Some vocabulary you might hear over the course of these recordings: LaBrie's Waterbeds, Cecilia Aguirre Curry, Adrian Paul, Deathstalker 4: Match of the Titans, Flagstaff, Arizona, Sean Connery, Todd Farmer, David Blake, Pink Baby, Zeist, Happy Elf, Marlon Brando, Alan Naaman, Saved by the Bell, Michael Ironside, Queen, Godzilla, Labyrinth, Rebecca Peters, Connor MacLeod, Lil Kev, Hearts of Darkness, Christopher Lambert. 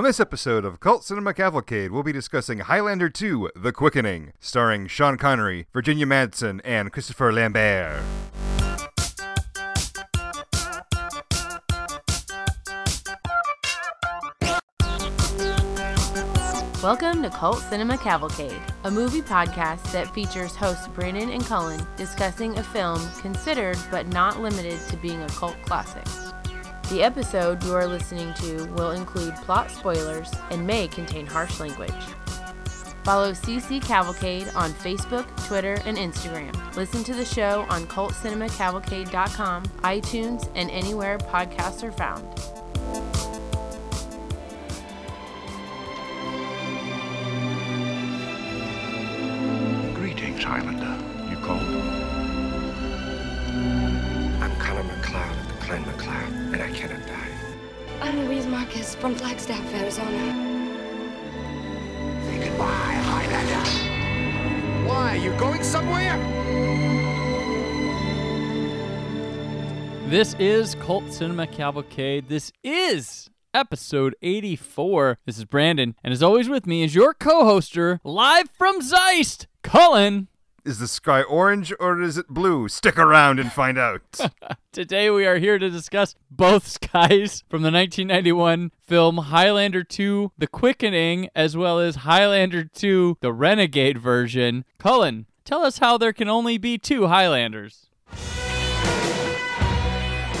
On this episode of Cult Cinema Cavalcade, we'll be discussing Highlander 2: The Quickening, starring Sean Connery, Virginia Madsen, and Christopher Lambert. Welcome to Cult Cinema Cavalcade, a movie podcast that features hosts Brandon and Cullen discussing a film considered but not limited to being a cult classic. The episode you are listening to will include plot spoilers and may contain harsh language. Follow CC Cavalcade on Facebook, Twitter, and Instagram. Listen to the show on cultcinemacavalcade.com, iTunes, and anywhere podcasts are found. Highlander, you called. I'm Connor MacLeod of the Clan MacLeod, and I cannot die. I'm Louise Marcus from Flagstaff, Arizona. Say goodbye, Highlander. Why, you going somewhere? This is Cult Cinema Cavalcade. This is episode 84. This is Brandon, and as always with me is your co-hoster, live from Zeist, Cullen. Is the sky orange or is it blue? Stick around and find out. Today we are here to discuss both skies from the 1991 film Highlander 2: The Quickening, as well as Highlander 2: The Renegade version. Cullen, tell us how there can only be two Highlanders.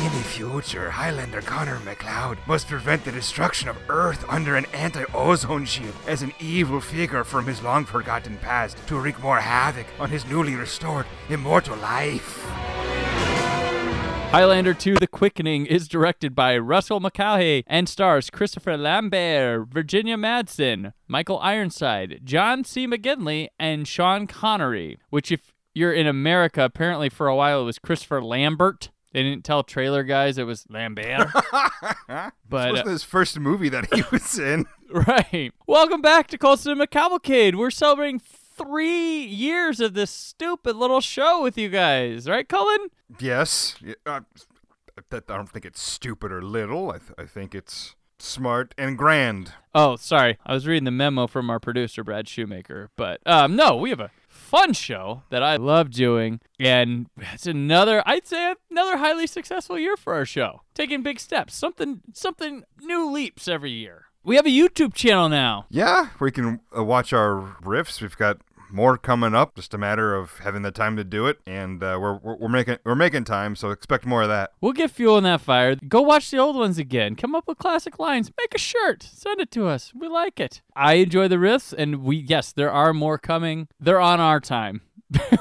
In the future, Highlander Connor MacLeod must prevent the destruction of Earth under an anti-ozone shield as an evil figure from his long-forgotten past to wreak more havoc on his newly restored immortal life. Highlander 2: The Quickening is directed by Russell Mulcahy and stars Christopher Lambert, Virginia Madsen, Michael Ironside, John C. McGinley, and Sean Connery, which if you're in America, apparently for a while it was Christopher Lambert. They didn't tell trailer guys it was Lambert. But this wasn't his first movie that he was in. Right. Welcome back to Cult Cinema Cavalcade. We're celebrating 3 years of this stupid little show with you guys. Right, Cullen? Yes. I don't think it's stupid or little. I think it's smart and grand. Oh, sorry. I was reading the memo from our producer, Brad Shoemaker. But no, we have a fun show that I love doing, and it's another highly successful year for our show. Taking big steps, something new leaps every year. We have a YouTube channel now. Yeah, we can watch our riffs. We've got more coming up. Just a matter of having the time to do it, and we're making time. So expect more of that. We'll get fuel in that fire. Go watch the old ones again. Come up with classic lines. Make a shirt. Send it to us. We like it. I enjoy the riffs, and there are more coming. They're on our time.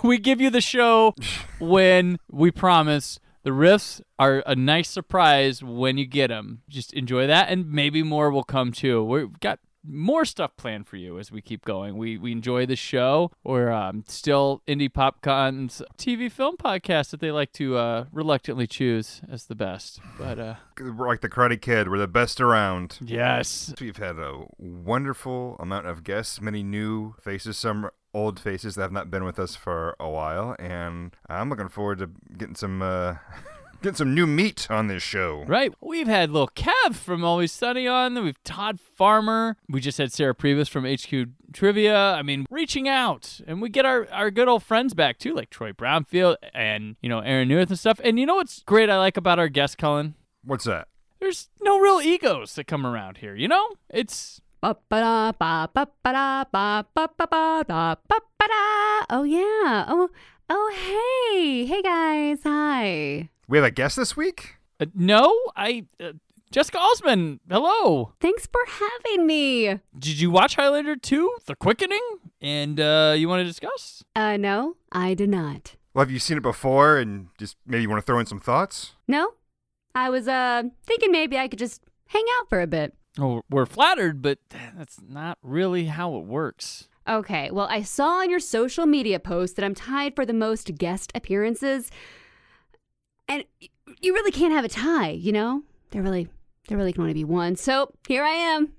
We give you the show when we promise. The riffs are a nice surprise when you get them. Just enjoy that, and maybe more will come too. We've got more stuff planned for you as we keep going. We enjoy the show. We're still Indie PopCon's TV film podcast that they like to reluctantly choose as the best. But we're like the Karate Kid. We're the best around. Yes. We've had a wonderful amount of guests, many new faces, some old faces that have not been with us for a while. And I'm looking forward to getting some... Get some new meat on this show. Right. We've had Lil Kev from Always Sunny on. We've Todd Farmer. We just had Sarah Previs from HQ Trivia. I mean, reaching out. And we get our good old friends back, too, like Troy Brownfield and, Aaron Newith and stuff. And you know what's great I like about our guest, Cullen? What's that? There's no real egos that come around here, It's... Oh, yeah. Oh, hey. Hey, guys. Hi. We have a guest this week? No, Jessica Alsman, hello. Thanks for having me. Did you watch Highlander 2, The Quickening? And you want to discuss? No, I did not. Well, have you seen it before and just maybe you want to throw in some thoughts? No, I was thinking maybe I could just hang out for a bit. Oh, we're flattered, but that's not really how it works. Okay, well, I saw on your social media post that I'm tied for the most guest appearances. And you really can't have a tie, There really can only be one. So here I am,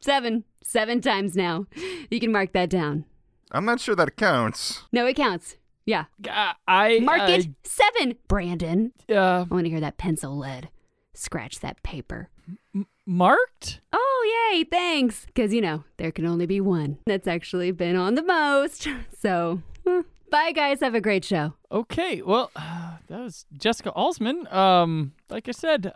seven times now. You can mark that down. I'm not sure that counts. No, it counts. Yeah, mark it 7, Brandon. Yeah, I want to hear that pencil lead scratch that paper. Marked? Oh oh, yay, thanks. Because, you know, there can only be one that's actually been on the most. So, bye, guys. Have a great show. Okay. Well, that was Jessica Alsman. Like I said,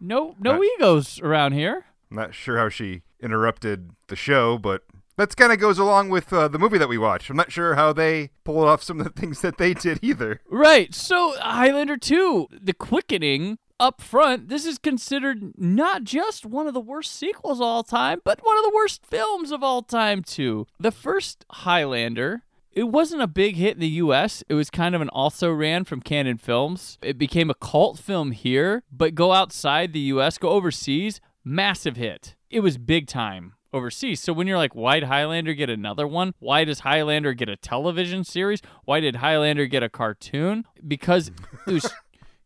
no egos around here. I'm not sure how she interrupted the show, but that kind of goes along with the movie that we watched. I'm not sure how they pulled off some of the things that they did either. Right. So Highlander 2, The Quickening, up front, this is considered not just one of the worst sequels of all time, but one of the worst films of all time, too. The first Highlander, it wasn't a big hit in the U.S. It was kind of an also-ran from Canon Films. It became a cult film here, but go outside the U.S., go overseas, massive hit. It was big time overseas. So when you're like, why'd Highlander get another one? Why does Highlander get a television series? Why did Highlander get a cartoon? Because it was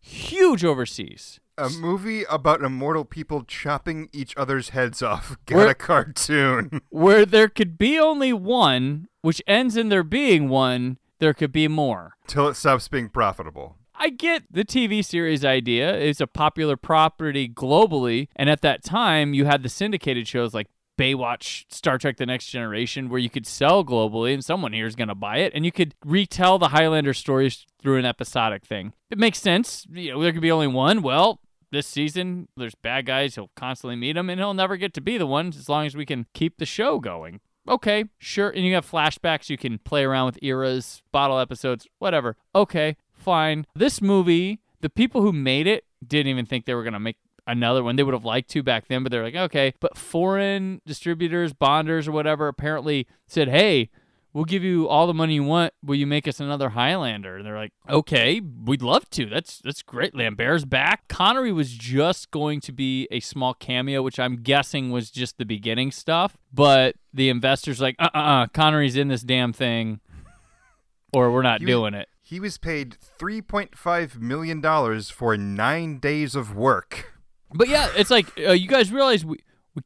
huge overseas. A movie about immortal people chopping each other's heads off got a cartoon. Where there could be only one, which ends in there being one, there could be more. Till it stops being profitable. I get the TV series idea. It's a popular property globally. And at that time, you had the syndicated shows like Baywatch, Star Trek The Next Generation, where you could sell globally and someone here is going to buy it, and you could retell the Highlander stories through an episodic thing. It makes sense. You know, there could be only one. Well, this season, there's bad guys. He'll constantly meet them, and he'll never get to be the one as long as we can keep the show going. Okay, sure. And you have flashbacks. You can play around with eras, bottle episodes, whatever. Okay, fine. This movie, the people who made it didn't even think they were going to make another one. They would have liked to back then, but they're like, okay. But foreign distributors, bonders, or whatever, apparently said, hey, we'll give you all the money you want. Will you make us another Highlander? And they're like, okay, we'd love to. That's great. Lambert's back. Connery was just going to be a small cameo, which I'm guessing was just the beginning stuff. But the investors like, Connery's in this damn thing, or we're not doing it. He was paid $3.5 million for 9 days of work. But yeah, it's like, you guys realize we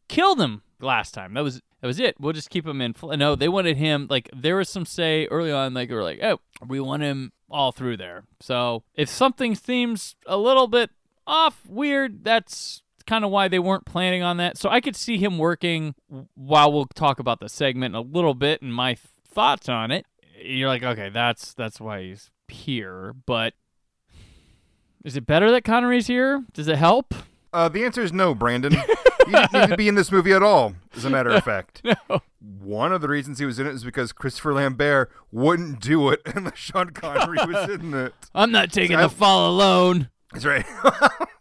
killed him last time. That was it. We'll just keep him in. No, they wanted him. Like, there was some say early on, like, they were like, oh, we want him all through there. So if something seems a little bit off, weird, that's kind of why they weren't planning on that. So I could see him working while we'll talk about the segment a little bit and my thoughts on it. You're like, okay, that's why he's here. But is it better that Connery's here? Does it help? The answer is no, Brandon. He didn't need to be in this movie at all, as a matter of fact. No. One of the reasons he was in it is because Christopher Lambert wouldn't do it unless Sean Connery was in it. I'm not taking the fall alone. That's right.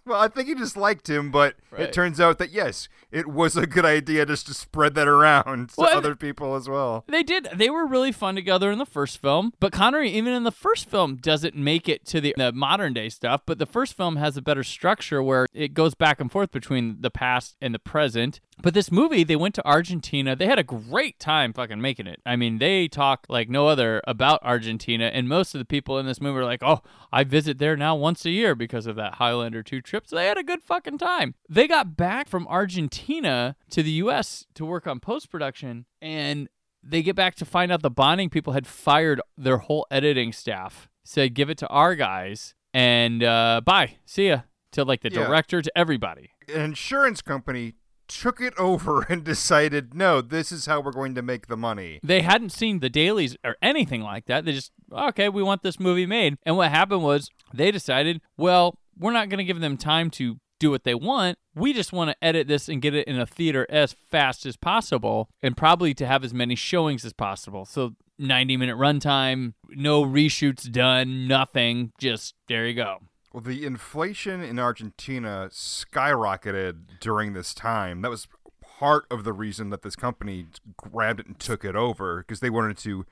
Well, I think he just liked him, but It turns out that, yes, it was a good idea just to spread that around to other people as well. They did. They were really fun together in the first film, but Connery, even in the first film, doesn't make it to the modern-day stuff, but the first film has a better structure where it goes back and forth between the past and the present. But this movie, they went to Argentina. They had a great time fucking making it. I mean, they talk like no other about Argentina, and most of the people in this movie are like, oh, I visit there now once a year because of that Highlander 2 trip. So they had a good fucking time. They got back from Argentina to the U.S. to work on post-production, and they get back to find out the bonding people had fired their whole editing staff, said give it to our guys, and bye, see ya, to like the director, to everybody. An insurance company took it over and decided, no, this is how we're going to make the money. They hadn't seen the dailies or anything like that. They just, okay, we want this movie made. And what happened was they decided, well, we're not going to give them time to do what they want. We just want to edit this and get it in a theater as fast as possible and probably to have as many showings as possible. So 90-minute runtime, no reshoots done, nothing, just there you go. Well, the inflation in Argentina skyrocketed during this time. That was part of the reason that this company grabbed it and took it over, because they wanted to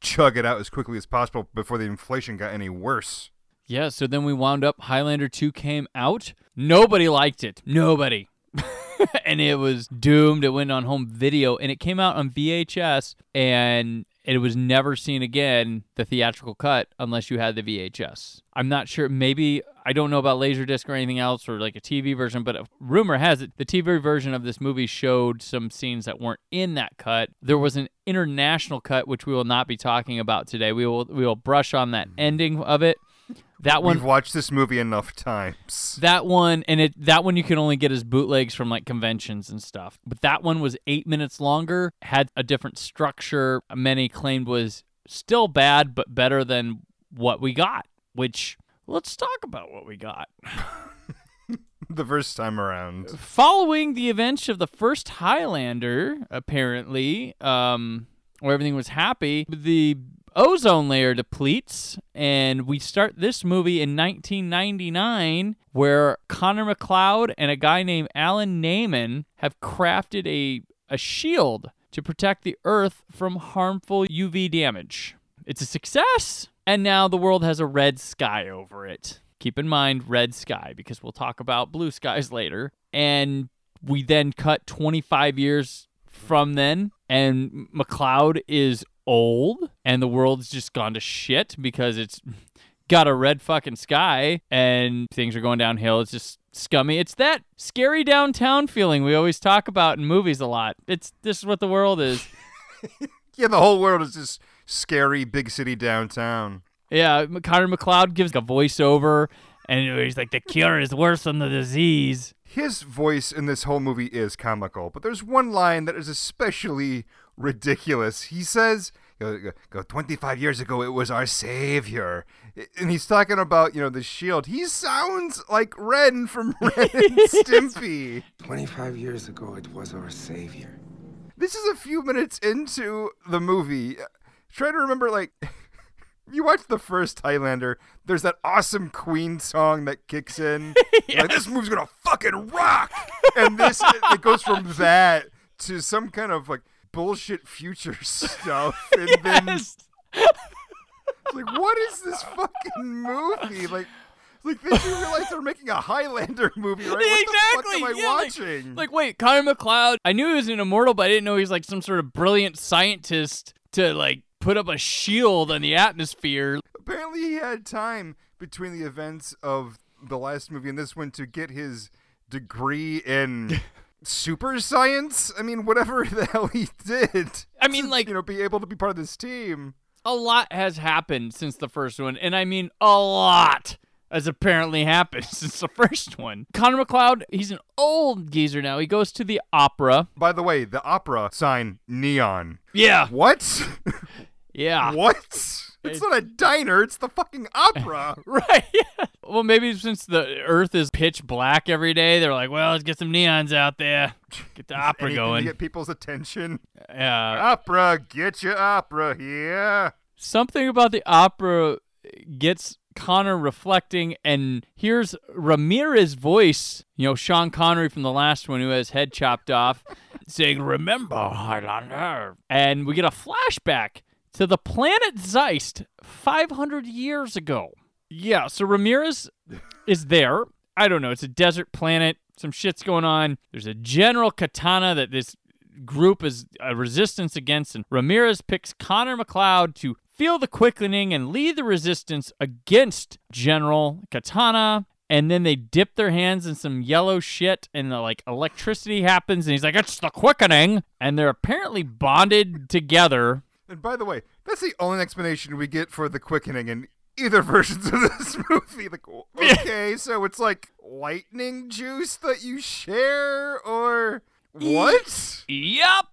chug it out as quickly as possible before the inflation got any worse. Yeah, so then we wound up, Highlander 2 came out. Nobody liked it. Nobody. And it was doomed. It went on home video, and it came out on VHS, and it was never seen again, the theatrical cut, unless you had the VHS. I'm not sure. Maybe, I don't know about Laserdisc or anything else or like a TV version, but rumor has it, the TV version of this movie showed some scenes that weren't in that cut. There was an international cut, which we will not be talking about today. We will brush on that ending of it. That one, we've watched this movie enough times. That one, and that one you can only get as bootlegs from like conventions and stuff. But that one was 8 minutes longer, had a different structure. Many claimed was still bad, but better than what we got. Which, let's talk about what we got. The first time around. Following the events of the first Highlander, apparently, where everything was happy, the ozone layer depletes, and we start this movie in 1999, where Connor MacLeod and a guy named Alan Naaman have crafted a shield to protect the Earth from harmful UV damage. It's a success, and now the world has a red sky over it. Keep in mind, red sky, because we'll talk about blue skies later. And we then cut 25 years from then, and MacLeod is old, and the world's just gone to shit because it's got a red fucking sky, and things are going downhill. It's just scummy. It's that scary downtown feeling we always talk about in movies a lot. This is what the world is. Yeah, the whole world is just scary big city downtown. Yeah, Connor MacLeod gives a voiceover, and he's like, the cure is worse than the disease. His voice in this whole movie is comical, but there's one line that is especially ridiculous. He says, 25 years ago, it was our savior. And he's talking about, the shield. He sounds like Ren from Ren and Stimpy. 25 years ago, it was our savior. This is a few minutes into the movie. Try to remember, you watch the first Highlander, there's that awesome Queen song that kicks in. Yes. Like, this movie's gonna fucking rock! And this, it goes from that to some kind of, bullshit future stuff. And yes. Then, it's like, what is this fucking movie? Did you realize they're making a Highlander movie, right? Exactly. What the fuck am I watching? Wait, Connor MacLeod, I knew he was an immortal, but I didn't know he's like some sort of brilliant scientist to, put up a shield on the atmosphere. Apparently he had time between the events of the last movie and this one to get his degree in super science. I mean, whatever the hell he did. I mean, be able to be part of this team. A lot has happened since the first one. And I mean, a lot has apparently happened since the first one. Connor MacLeod, he's an old geezer now. He goes to the opera. By the way, the opera sign, neon. Yeah. What? Yeah. What? It's not a diner. It's the fucking opera. Right. Yeah. Well, maybe since the Earth is pitch black every day, they're like, well, let's get some neons out there. Get the opera going. To get people's attention. Opera, get your opera here. Something about the opera gets Connor reflecting, and here's Ramirez's voice, Sean Connery from the last one who has head chopped off, saying, remember, Highlander. And we get a flashback to the planet Zeist 500 years ago. Yeah, so Ramirez is there. I don't know. It's a desert planet. Some shit's going on. There's a General Katana that this group is a resistance against, and Ramirez picks Connor MacLeod to feel the quickening and lead the resistance against General Katana. And then they dip their hands in some yellow shit, and electricity happens, and he's like, it's the quickening. And they're apparently bonded together. And by the way, that's the only explanation we get for the quickening in either versions of this movie. So it's lightning juice that you share, or what? Yep.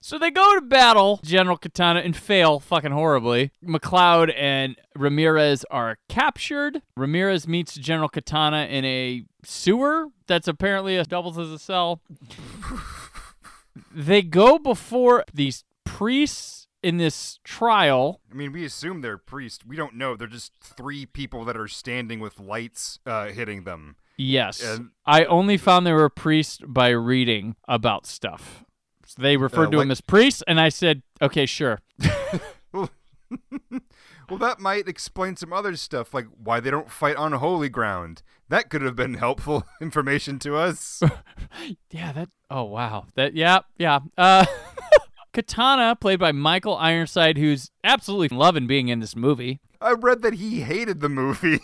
So they go to battle General Katana and fail fucking horribly. MacLeod and Ramirez are captured. Ramirez meets General Katana in a sewer that's apparently doubles as a cell. They go before these priests in this trial. I mean, we assume they're priests. We don't know. They're just three people that are standing with lights hitting them. Yes. And I only found they were priests by reading about stuff. So they referred to him as priests, and I said, okay, sure. Well, that might explain some other stuff, like why they don't fight on holy ground. That could have been helpful information to us. Katana, played by Michael Ironside, who's absolutely loving being in this movie. I read that he hated the movie.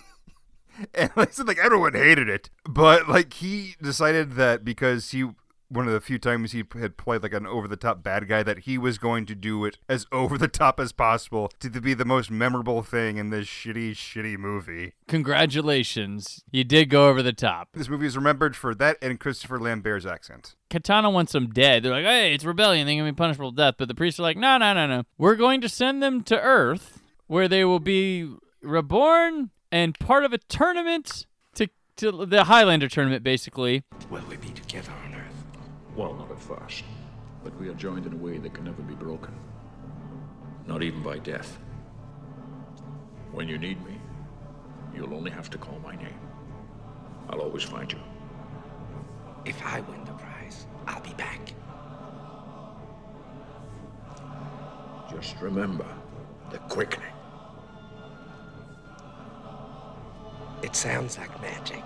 And I said, everyone hated it. But, he decided that because he one of the few times he had played like an over-the-top bad guy, that he was going to do it as over-the-top as possible to be the most memorable thing in this shitty, shitty movie. Congratulations. You did go over the top. This movie is remembered for that and Christopher Lambert's accent. Katana wants them dead. They're like, hey, it's rebellion. They're going to be punishable death. But the priests are like, no, no, no, no. We're going to send them to Earth where they will be reborn and part of a tournament, to the Highlander tournament, basically. Will we be together on Earth? Well, not at first, but we are joined in a way that can never be broken. Not even by death. When you need me, you'll only have to call my name. I'll always find you. If I win the prize, I'll be back. Just remember the quickening. It sounds like magic.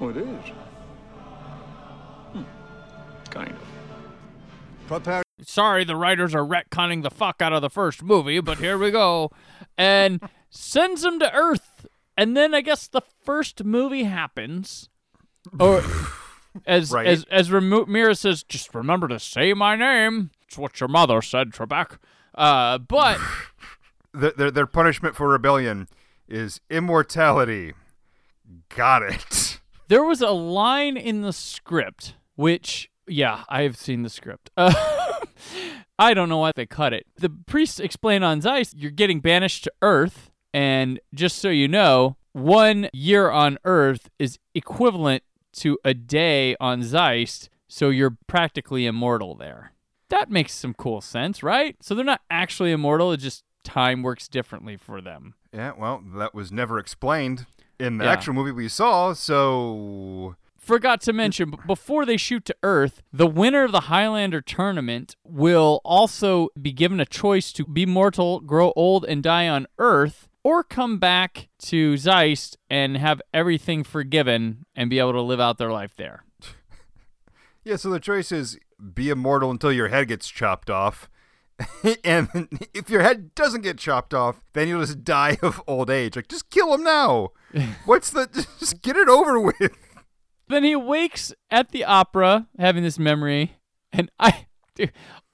Oh, it is. Kind of. Prepare. Sorry, the writers are retconning the fuck out of the first movie, but here we go. And sends them to Earth. And then I guess the first movie happens. Or as Ramirez says, just remember to say my name. It's what your mother said, Trebek. But their punishment for rebellion is immortality. Got it. There was a line in the script which... yeah, I've seen the script. I don't know why they cut it. The priests explain on Zeist, you're getting banished to Earth, and just so you know, 1 year on Earth is equivalent to a day on Zeist, so you're practically immortal there. That makes some cool sense, right? So they're not actually immortal, it's just time works differently for them. Yeah, well, that was never explained in the actual movie we saw, so... Forgot to mention, before they shoot to Earth, the winner of the Highlander tournament will also be given a choice to be mortal, grow old, and die on Earth, or come back to Zeist and have everything forgiven and be able to live out their life there. Yeah, so the choice is be immortal until your head gets chopped off. And if your head doesn't get chopped off, then you'll just die of old age. Like, just kill him now. Just get it over with. Then he wakes at the opera, having this memory, and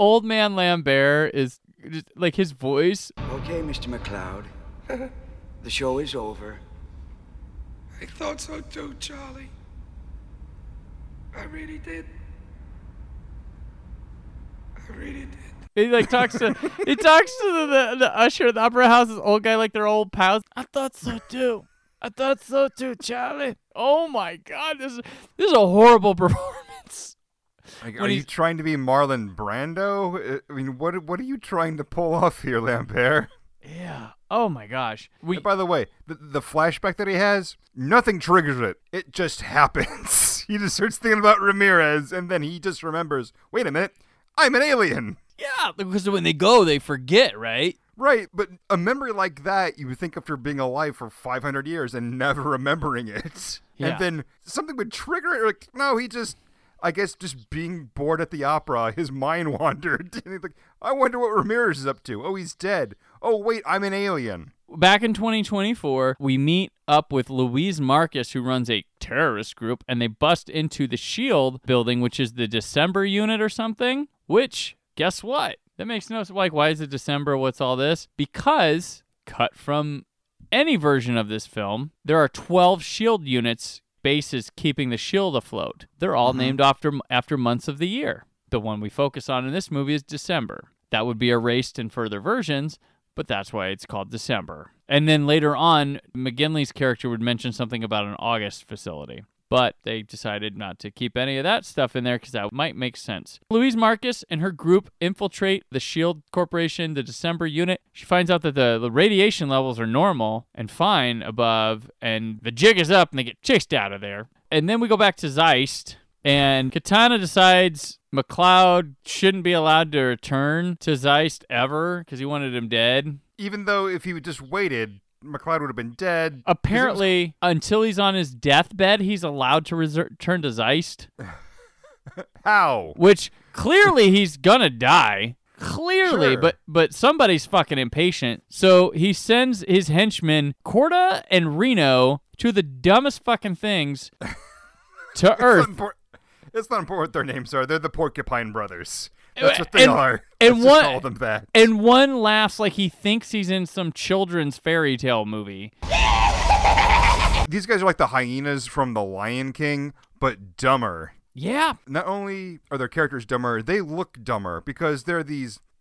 old man Lambert is just, like, his voice. Okay, Mr. MacLeod, the show is over. I thought so too, Charlie. I really did. He like talks to the usher at the opera house, this old guy, like their old pals. I thought so too. I thought so too, Charlie. Oh my God, this is a horrible performance. Like, are you trying to be Marlon Brando? I mean, what are you trying to pull off here, Lambert? Yeah. Oh my gosh. And by the way, the flashback that he has, nothing triggers it. It just happens. He just starts thinking about Ramirez, and then he just remembers, wait a minute, I'm an alien. Yeah, because when they go, they forget, right? Right, but a memory like that, you would think after being alive for 500 years and never remembering it, and then something would trigger it. Like, no, he just, I guess, just being bored at the opera, his mind wandered. And he's like, I wonder what Ramirez is up to. Oh, he's dead. Oh, wait, I'm an alien. Back in 2024, we meet up with Louise Marcus, who runs a terrorist group, and they bust into the SHIELD building, which is the December unit or something, which, guess what? That makes no sense. Like, why is it December? What's all this? Because, cut from any version of this film, there are 12 SHIELD units, bases keeping the SHIELD afloat. They're all named after months of the year. The one we focus on in this movie is December. That would be erased in further versions, but that's why it's called December. And then later on, McGinley's character would mention something about an August facility. But they decided not to keep any of that stuff in there because that might make sense. Louise Marcus and her group infiltrate the SHIELD Corporation, the December unit. She finds out that the radiation levels are normal and fine above, and the jig is up, and they get chased out of there. And then we go back to Zeist, and Katana decides MacLeod shouldn't be allowed to return to Zeist ever because he wanted him dead. Even though if he just waited... MacLeod would have been dead. Apparently, until he's on his deathbed, he's allowed to return to Zeist. How? Which, clearly, he's gonna die. Clearly, sure. But somebody's fucking impatient. So he sends his henchmen, Corda and Reno, to the dumbest fucking things to Earth. It's not important what their names are. They're the Porcupine Brothers. That's what they are. And one, call them that. And one laughs like he thinks he's in some children's fairy tale movie. These guys are like the hyenas from The Lion King, but dumber. Yeah. Not only are their characters dumber, they look dumber because they're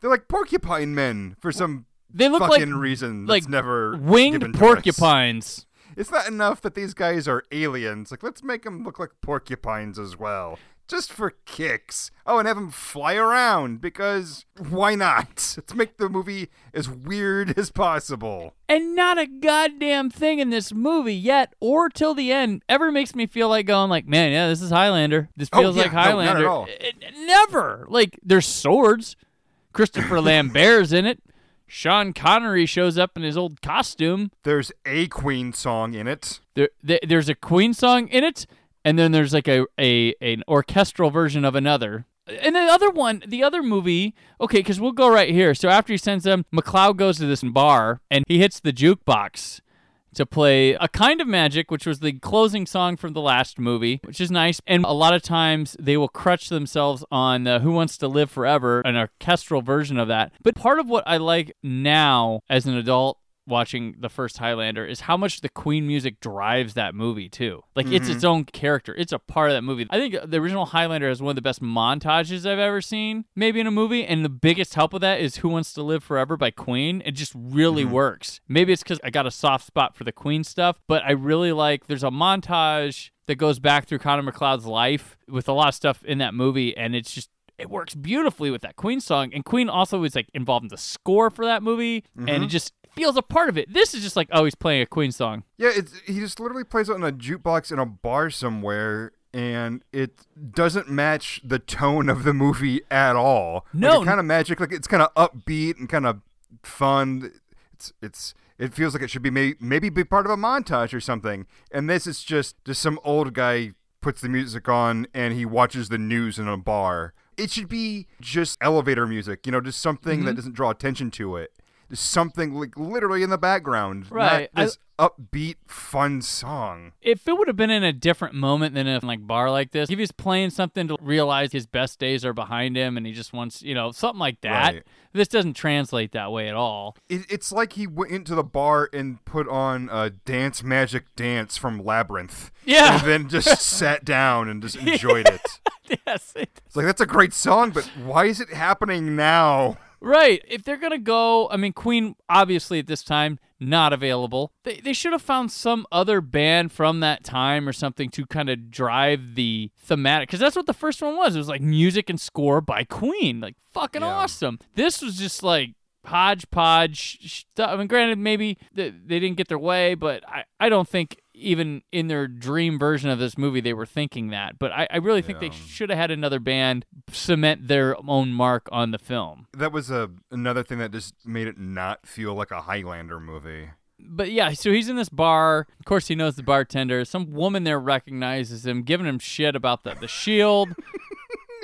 like porcupine men for some fucking reason that's never winged porcupines. It's not enough that these guys are aliens. Like, let's make them look like porcupines as well. Just for kicks. Oh, and have them fly around because why not? Let's make the movie as weird as possible. And not a goddamn thing in this movie yet or till the end ever makes me feel like going like, man, yeah, this is Highlander. This feels like Highlander. No, not at all. Never. Like, there's swords. Christopher Lambert's in it. Sean Connery shows up in his old costume. There's a Queen song in it. There's a Queen song in it. And then there's like an orchestral version of another. And the other movie, okay, because we'll go right here. So after he sends them, MacLeod goes to this bar and he hits the jukebox to play A Kind of Magic, which was the closing song from the last movie, which is nice. And a lot of times they will crutch themselves on Who Wants to Live Forever, an orchestral version of that. But part of what I like now as an adult watching the first Highlander is how much the Queen music drives that movie too. Like, it's its own character. It's a part of that movie. I think the original Highlander has one of the best montages I've ever seen, maybe in a movie, and the biggest help of that is Who Wants to Live Forever by Queen. It just really works. Maybe it's because I got a soft spot for the Queen stuff, but I really like, there's a montage that goes back through Connor MacLeod's life with a lot of stuff in that movie, and it's just, it works beautifully with that Queen song. And Queen also was like involved in the score for that movie, and it just feels a part of it. This is just like, oh, he's playing a Queen song. Yeah, he just literally plays it on a jukebox in a bar somewhere, and it doesn't match the tone of the movie at all. No, like, kind of magic. Like, it's kind of upbeat and kind of fun. It feels like it should be maybe be part of a montage or something. And this is just some old guy puts the music on and he watches the news in a bar. It should be just elevator music, you know, just something that doesn't draw attention to it. There's something like literally in the background, right? Not this upbeat, fun song. If it would have been in a different moment than a like bar like this, if he's playing something to realize his best days are behind him, and he just wants, you know, something like that. Right. This doesn't translate that way at all. It's like he went into the bar and put on a Dance Magic Dance from Labyrinth, and then just sat down and just enjoyed it. Yes, it's like, that's a great song, but why is it happening now? Right. If they're going to go, I mean, Queen, obviously at this time, not available. They should have found some other band from that time or something to kind of drive the thematic. Because that's what the first one was. It was like music and score by Queen. Like, fucking awesome. This was just like hodgepodge stuff. I mean, granted, maybe they didn't get their way, but I don't think even in their dream version of this movie they were thinking that. But I really think they should have had another band cement their own mark on the film. That was another thing that just made it not feel like a Highlander movie. But yeah, so he's in this bar. Of course he knows the bartender. Some woman there recognizes him, giving him shit about the shield.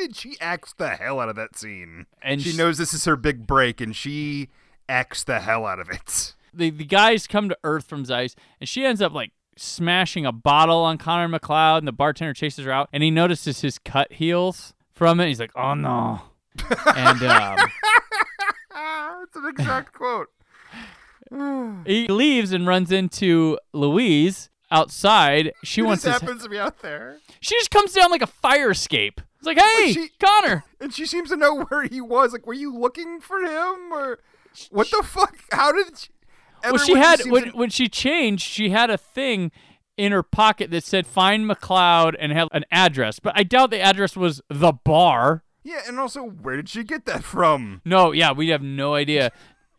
And she acts the hell out of that scene. And she knows this is her big break, and she acts the hell out of it. The guys come to Earth from Zeist, and she ends up like smashing a bottle on Connor MacLeod, and the bartender chases her out, and he notices his cut heels from it. He's like, oh no. And that's an exact quote. He leaves and runs into Louise outside. She wants this happens to be out there. She just comes down like a fire escape. It's like, hey, like Connor. And she seems to know where he was. Like, were you looking for him? Or what the fuck? How did she? When she changed, she had a thing in her pocket that said find MacLeod and had an address. But I doubt the address was the bar. Yeah, and also, where did she get that from? No, yeah, we have no idea.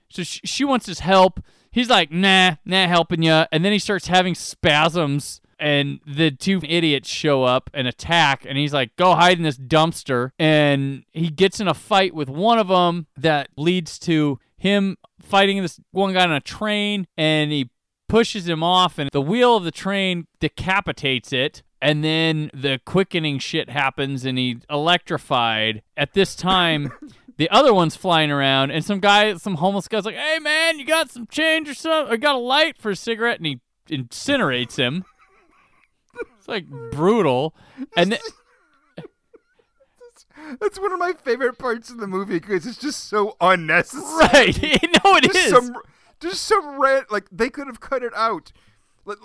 So she wants his help. He's like, nah, helping you. And then he starts having spasms. And the two idiots show up and attack, and he's like, go hide in this dumpster. And he gets in a fight with one of them that leads to him fighting this one guy on a train, and he pushes him off, and the wheel of the train decapitates it. And then the quickening shit happens, and he's electrified. At this time, the other one's flying around, and some homeless guy's like, hey, man, you got some change or something? I got a light for a cigarette, and he incinerates him. It's like brutal. And That's one of my favorite parts of the movie because it's just so unnecessary. Right? No, it is. Just some rant. Like, they could have cut it out. Like,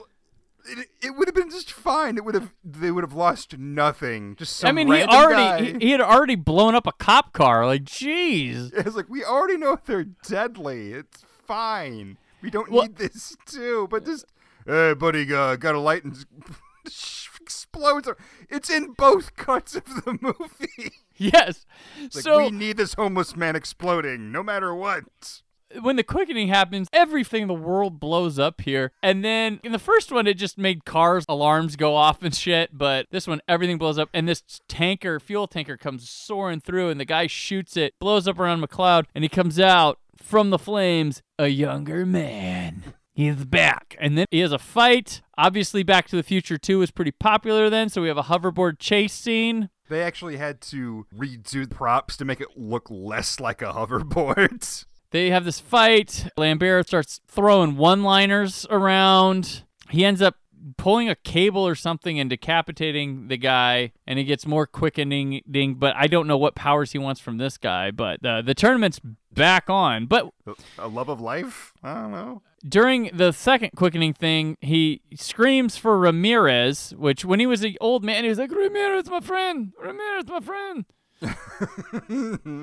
it would have been just fine. They would have lost nothing. Just some random guy. He had already blown up a cop car. Like, jeez. It's like, we already know they're deadly. It's fine. We don't need this too. But just, hey, buddy, got a light and explodes. It's in both cuts of the movie. Yes. It's like, so we need this homeless man exploding, no matter what. When the quickening happens, everything in the world blows up here. And then in the first one, it just made cars, alarms go off and shit. But this one, everything blows up. And this fuel tanker comes soaring through. And the guy shoots it, blows up around MacLeod. And he comes out from the flames, a younger man. He's back. And then he has a fight. Obviously, Back to the Future 2 was pretty popular then. So we have a hoverboard chase scene. They actually had to redo props to make it look less like a hoverboard. They have this fight. Lambert starts throwing one-liners around. He ends up pulling a cable or something and decapitating the guy, and he gets more quickening. But I don't know what powers he wants from this guy. But the tournament's back on. But a love of life? I don't know. During the second quickening thing, he screams for Ramirez, which when he was an old man, he was like, "Ramirez, my friend! Ramirez, my friend!"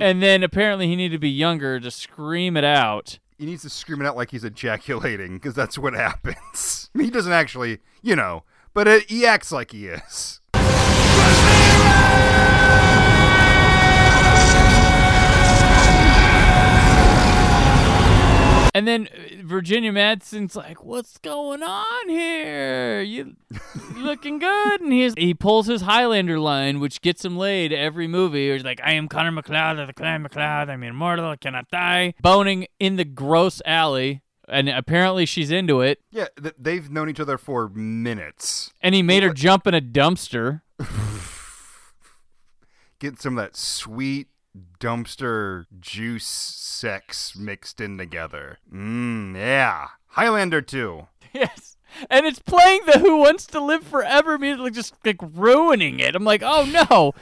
And then apparently he needed to be younger to scream it out. He needs to scream it out like he's ejaculating, because that's what happens. I mean, he doesn't actually, but he acts like he is. And then Virginia Madsen's like, "What's going on here? You looking good?" And he pulls his Highlander line, which gets him laid every movie. He's like, "I am Connor MacLeod of the Clan MacLeod. I'm immortal. I cannot die." Boning in the gross alley. And apparently she's into it. Yeah, they've known each other for minutes. And he made her jump in a dumpster. Get some of that sweet dumpster juice sex mixed in together. Yeah. Highlander 2. Yes. And it's playing the Who Wants to Live Forever music, just like ruining it. I'm like, oh no.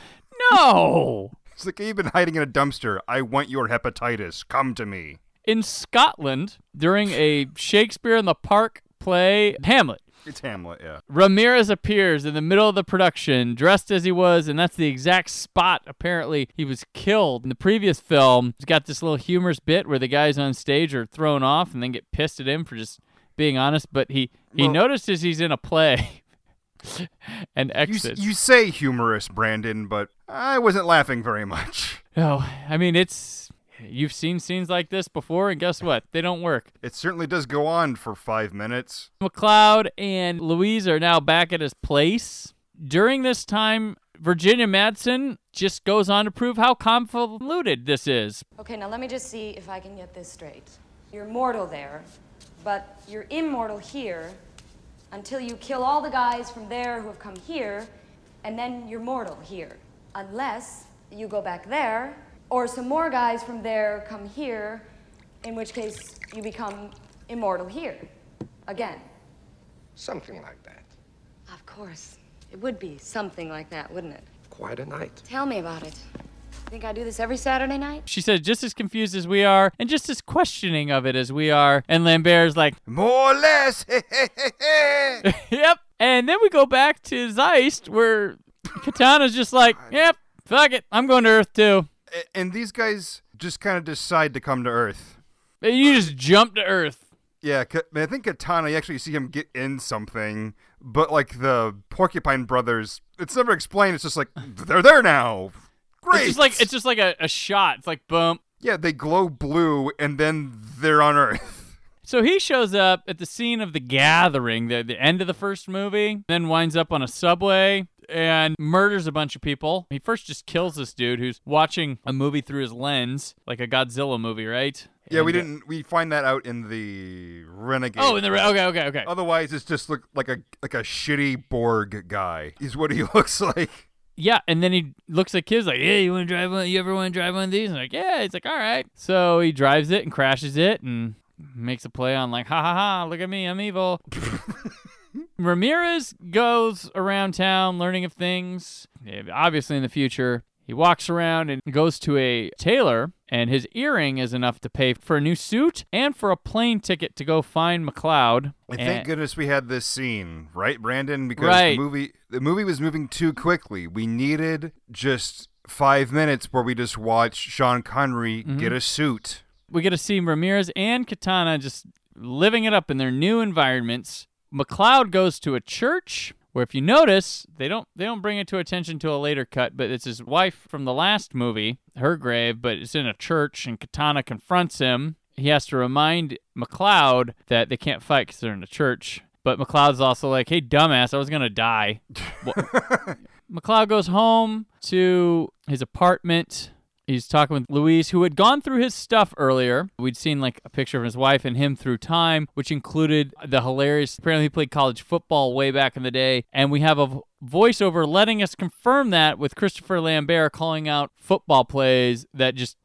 No. It's like, "You've been hiding in a dumpster. I want your hepatitis. Come to me." In Scotland, during a Shakespeare in the Park play, Hamlet. It's Hamlet, yeah. Ramirez appears in the middle of the production, dressed as he was, and that's the exact spot, apparently, he was killed in the previous film. He's got this little humorous bit where the guys on stage are thrown off and then get pissed at him for just being honest, but he notices he's in a play and exits. You say humorous, Brandon, but I wasn't laughing very much. No, it's... You've seen scenes like this before, and guess what? They don't work. It certainly does go on for 5 minutes. MacLeod and Louise are now back at his place. During this time, Virginia Madsen just goes on to prove how convoluted this is. "Okay, now let me just see if I can get this straight. You're mortal there, but you're immortal here until you kill all the guys from there who have come here, and then you're mortal here. Unless you go back there... or some more guys from there come here, in which case you become immortal here, again." "Something like that." "Of course. It would be something like that, wouldn't it? Quite a night." "Tell me about it. Think I do this every Saturday night?" She said, just as confused as we are, and just as questioning of it as we are, and Lambert's like, "More or less, hey, hey, hey, hey." Yep, and then we go back to Zeist, where Katana's just like, "Yep, fuck it, I'm going to Earth too." And these guys just kind of decide to come to Earth. You just jump to Earth. Yeah, I think Katana, you actually see him get in something, but like the Porcupine Brothers, it's never explained. It's just like, they're there now. Great. It's just like a shot. It's like, boom. Yeah, they glow blue, and then they're on Earth. So he shows up at the scene of The Gathering, the end of the first movie, then winds up on a subway and murders a bunch of people. He first just kills this dude who's watching a movie through his lens, like a Godzilla movie, right? Yeah, and we find that out in the Renegade. Oh, in the okay. Otherwise, it's just like a shitty Borg guy is what he looks like. Yeah, and then he looks at kids like, "Hey, you ever want to drive one of these?" And like, "Yeah." He's like, "All right." So he drives it and crashes it and makes a play on like, "Ha ha ha, look at me, I'm evil." Ramirez goes around town learning of things, obviously in the future. He walks around and goes to a tailor, and his earring is enough to pay for a new suit and for a plane ticket to go find MacLeod. And thank goodness we had this scene, right, Brandon? Because the movie was moving too quickly. We needed just 5 minutes where we just watched Sean Connery get a suit. We get to see Ramirez and Katana just living it up in their new environments. MacLeod goes to a church, where if you notice, they don't bring it to attention to a later cut, but it's his wife from the last movie, her grave, but it's in a church, and Katana confronts him. He has to remind MacLeod that they can't fight because they're in a church. But MacLeod's also like, hey, dumbass, I was going to die. MacLeod goes home to his apartment. He's talking with Louise, who had gone through his stuff earlier. We'd seen like a picture of his wife and him through time, which included the hilarious, apparently he played college football way back in the day. And we have a voiceover letting us confirm that with Christopher Lambert calling out football plays that just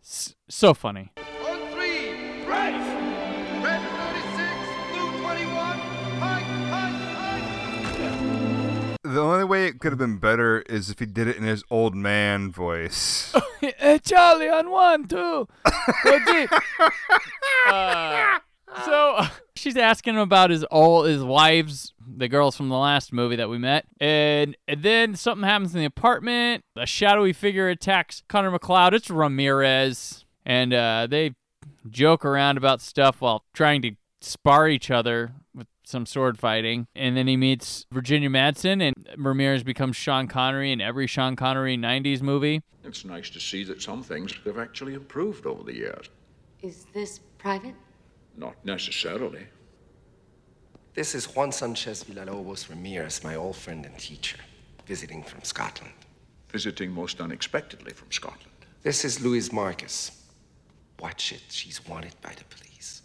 so funny. On three, right! Red 36, blue 21, hike. The only way it could have been better is if he did it in his old man voice. Hey, Charlie, on 1, 2, go deep. So she's asking him about his wives, the girls from the last movie that we met. And then something happens in the apartment. A shadowy figure attacks Connor MacLeod. It's Ramirez. And they joke around about stuff while trying to spar each other with some sword fighting. And then he meets Virginia Madsen, and Ramirez becomes Sean Connery in every Sean Connery 90s movie. It's nice to see that some things have actually improved over the years. Is this private? Not necessarily. This is Juan Sanchez Villalobos Ramirez, my old friend and teacher, visiting from Scotland. Visiting most unexpectedly from Scotland. This is Louise Marcus. Watch it, she's wanted by the police.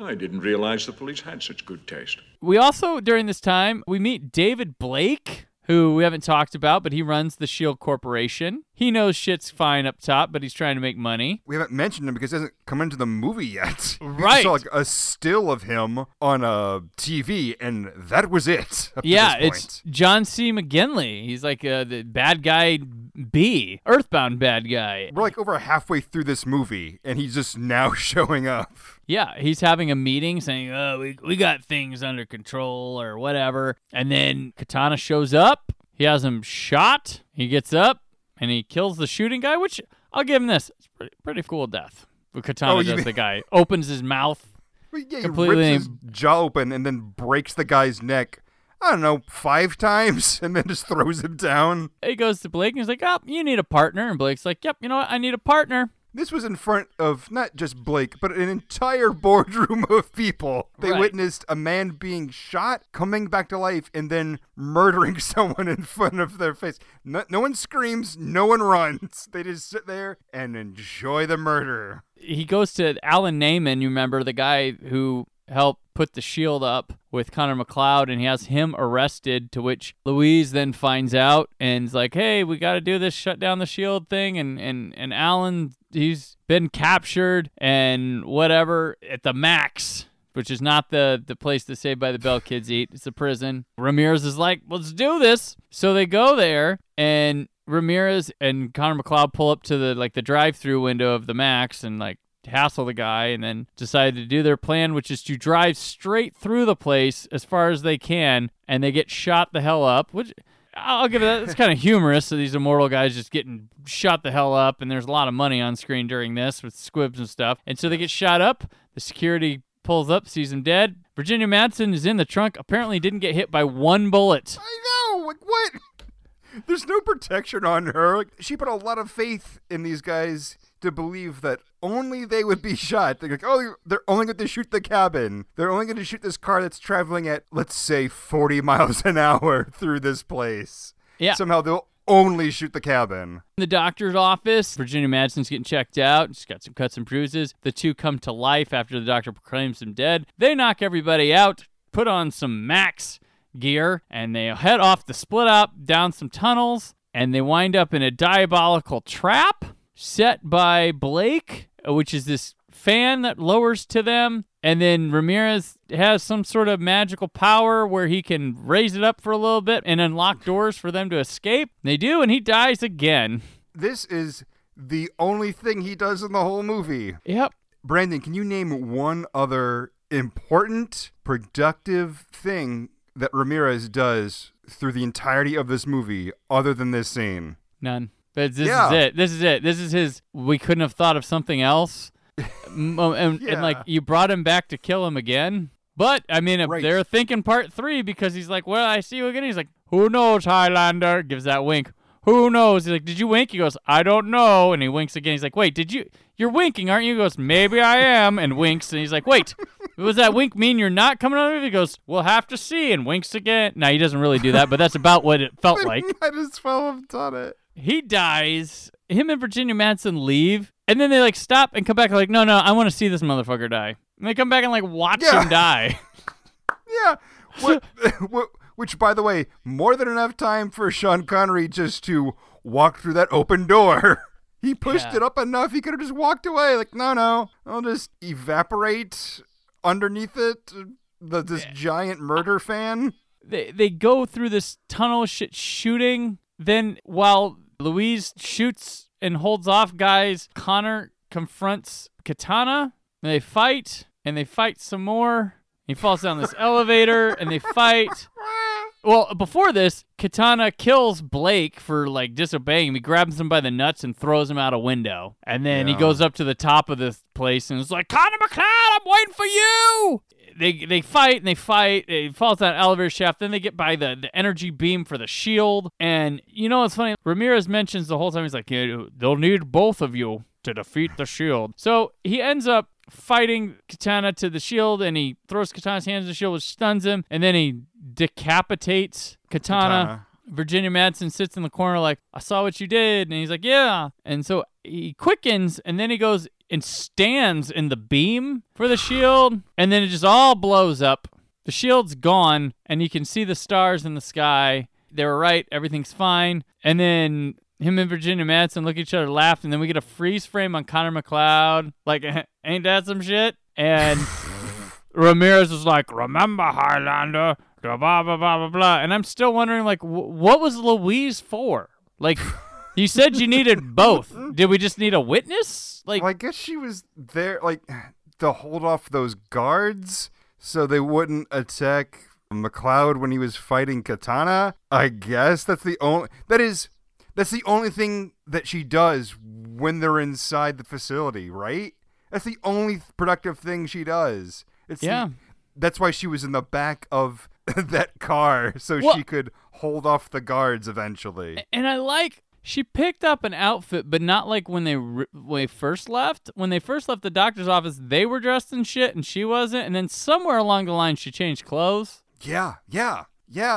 I didn't realize the police had such good taste. We also, during this time, we meet David Blake, who we haven't talked about, but he runs the S.H.I.E.L.D. Corporation. He knows shit's fine up top, but he's trying to make money. We haven't mentioned him because he hasn't come into the movie yet. Right. We saw like a still of him on a TV, and that was it. Yeah, it's John C. McGinley. He's like the bad guy B, Earthbound bad guy. We're like over halfway through this movie, and he's just now showing up. Yeah, he's having a meeting saying, oh, we got things under control or whatever. And then Katana shows up. He has him shot. He gets up. And he kills the shooting guy, which I'll give him this. It's pretty cool death. But Katana does the guy. Opens his mouth. Yeah, completely. He rips his jaw open and then breaks the guy's neck, I don't know, 5 times and then just throws him down. He goes to Blake and he's like, oh, you need a partner. And Blake's like, yep, you know what? I need a partner. This was in front of not just Blake, but an entire boardroom of people. They witnessed a man being shot, coming back to life, and then murdering someone in front of their face. No one screams. No one runs. They just sit there and enjoy the murder. He goes to Alan Naaman, you remember, the guy who helped put the shield up with Connor MacLeod, and he has him arrested, to which Louise then finds out and is like, hey, we got to do this, shut down the shield thing, and Alan, he's been captured and whatever at the Max, which is not the place the Saved by the Bell kids eat. It's a prison. Ramirez is like, let's do this. So they go there, and Ramirez and Connor MacLeod pull up to the drive-through window of the Max and like hassle the guy, and then decided to do their plan, which is to drive straight through the place as far as they can, and they get shot the hell up, which I'll give it that. It's kind of humorous. So these immortal guys just getting shot the hell up, and there's a lot of money on screen during this with squibs and stuff. And so they get shot up. The security pulls up, sees them dead. Virginia Madsen is in the trunk, apparently didn't get hit by one bullet. I know! Like, what? There's no protection on her. Like, she put a lot of faith in these guys to believe that only they would be shot. They're like, oh, they're only going to shoot the cabin. They're only going to shoot this car that's traveling at, let's say, 40 miles an hour through this place. Yeah. Somehow they'll only shoot the cabin. In the doctor's office, Virginia Madsen's getting checked out. She's got some cuts and bruises. The two come to life after the doctor proclaims them dead. They knock everybody out, put on some Max gear, and they head off to split up down some tunnels, and they wind up in a diabolical trap set by Blake, which is this fan that lowers to them. And then Ramirez has some sort of magical power where he can raise it up for a little bit and unlock doors for them to escape. They do, and he dies again. This is the only thing he does in the whole movie. Yep. Brandon, can you name one other important, productive thing that Ramirez does through the entirety of this movie other than this scene? None. But this is it. This is his, we couldn't have thought of something else. And like, you brought him back to kill him again. But, I mean, they're thinking part three because he's like, well, I see you again. He's like, who knows, Highlander? Gives that wink. Who knows? He's like, did you wink? He goes, I don't know. And he winks again. He's like, wait, you're winking, aren't you? He goes, maybe I am. And winks. And he's like, wait, was that wink mean you're not coming out of it? He goes, we'll have to see. And winks again. Now, he doesn't really do that, but that's about what it felt like. I might as well have done it. He dies. Him and Virginia Madsen leave. And then they like stop and come back. Like, no, I want to see this motherfucker die. And they come back and like watch him die. Yeah. What? Which, by the way, more than enough time for Sean Connery just to walk through that open door. He pushed it up enough he could have just walked away. Like, no, I'll just evaporate underneath it, this giant murder fan. They go through this tunnel shit shooting. Then while Louise shoots and holds off guys, Connor confronts Katana. And they fight some more. He falls down this elevator, and they fight. Well, before this, Katana kills Blake for, like, disobeying him. He grabs him by the nuts and throws him out a window. And then he goes up to the top of this place and is like, Connor MacLeod, I'm waiting for you! They fight. It falls down an elevator shaft. Then they get by the energy beam for the shield. And, you know what's funny? Ramirez mentions the whole time, he's like, they'll need both of you to defeat the shield. So he ends up fighting Katana to the shield, and he throws Katana's hands to the shield, which stuns him, and then he decapitates Katana. Virginia Madsen sits in the corner like, I saw what you did, and he's like, yeah. And so he quickens, and then he goes and stands in the beam for the shield, and then it just all blows up. The shield's gone, and you can see the stars in the sky. They were right. Everything's fine. And then him and Virginia Madsen look at each other, laugh, and then we get a freeze frame on Connor MacLeod. Like, ain't that some shit? And Ramirez is like, remember, Highlander, blah, blah, blah, blah, blah. And I'm still wondering, like, what was Louise for? Like, you said you needed both. Did we just need a witness? Like, well, I guess she was there, like, to hold off those guards so they wouldn't attack MacLeod when he was fighting Katana. I guess that's the only thing that she does when they're inside the facility, right? That's the only productive thing she does. That's why she was in the back of that car, she could hold off the guards eventually. And I like, she picked up an outfit, but not like when they first left. When they first left the doctor's office, they were dressed in shit, and she wasn't. And then somewhere along the line, she changed clothes. Yeah.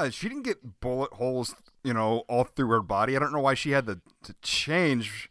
She didn't get bullet holes, you know, all through her body. I don't know why she had to change.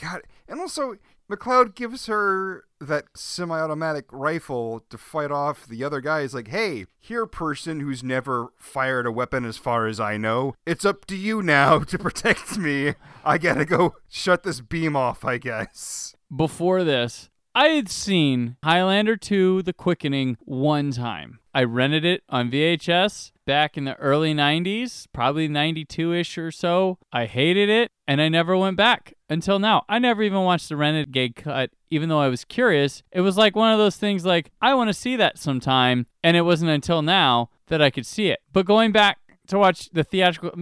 God. And also, MacLeod gives her that semi-automatic rifle to fight off the other guys. Like, hey, here, person who's never fired a weapon as far as I know, it's up to you now to protect me. I gotta go shut this beam off, I guess. Before this, I had seen Highlander 2: The Quickening one time. I rented it on VHS back in the early 90s, probably 92-ish or so. I hated it, and I never went back until now. I never even watched the Renegade cut, even though I was curious. It was like one of those things like, I want to see that sometime, and it wasn't until now that I could see it. But going back to watch the theatrical,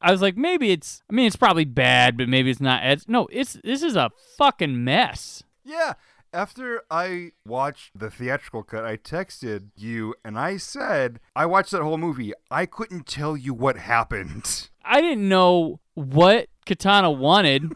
I was like, maybe it's, I mean, it's probably bad, but maybe it's not. This is a fucking mess. Yeah. After I watched the theatrical cut, I texted you and I said, I watched that whole movie. I couldn't tell you what happened. I didn't know what Katana wanted.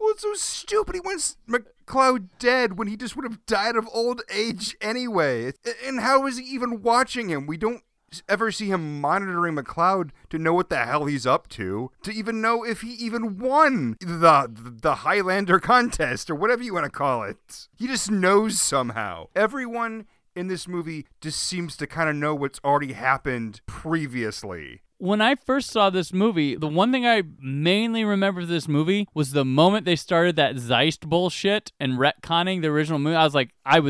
Well, it's so stupid. He wants MacLeod dead when he just would have died of old age anyway. And how is he even watching him? We don't ever see him monitoring MacLeod to know what the hell he's up to even know if he even won the Highlander contest or whatever you want to call it. He just knows somehow. Everyone in this movie just seems to kind of know what's already happened previously. When I first saw this movie, the one thing I mainly remember of this movie was the moment they started that Zeist bullshit and retconning the original movie. I was like, it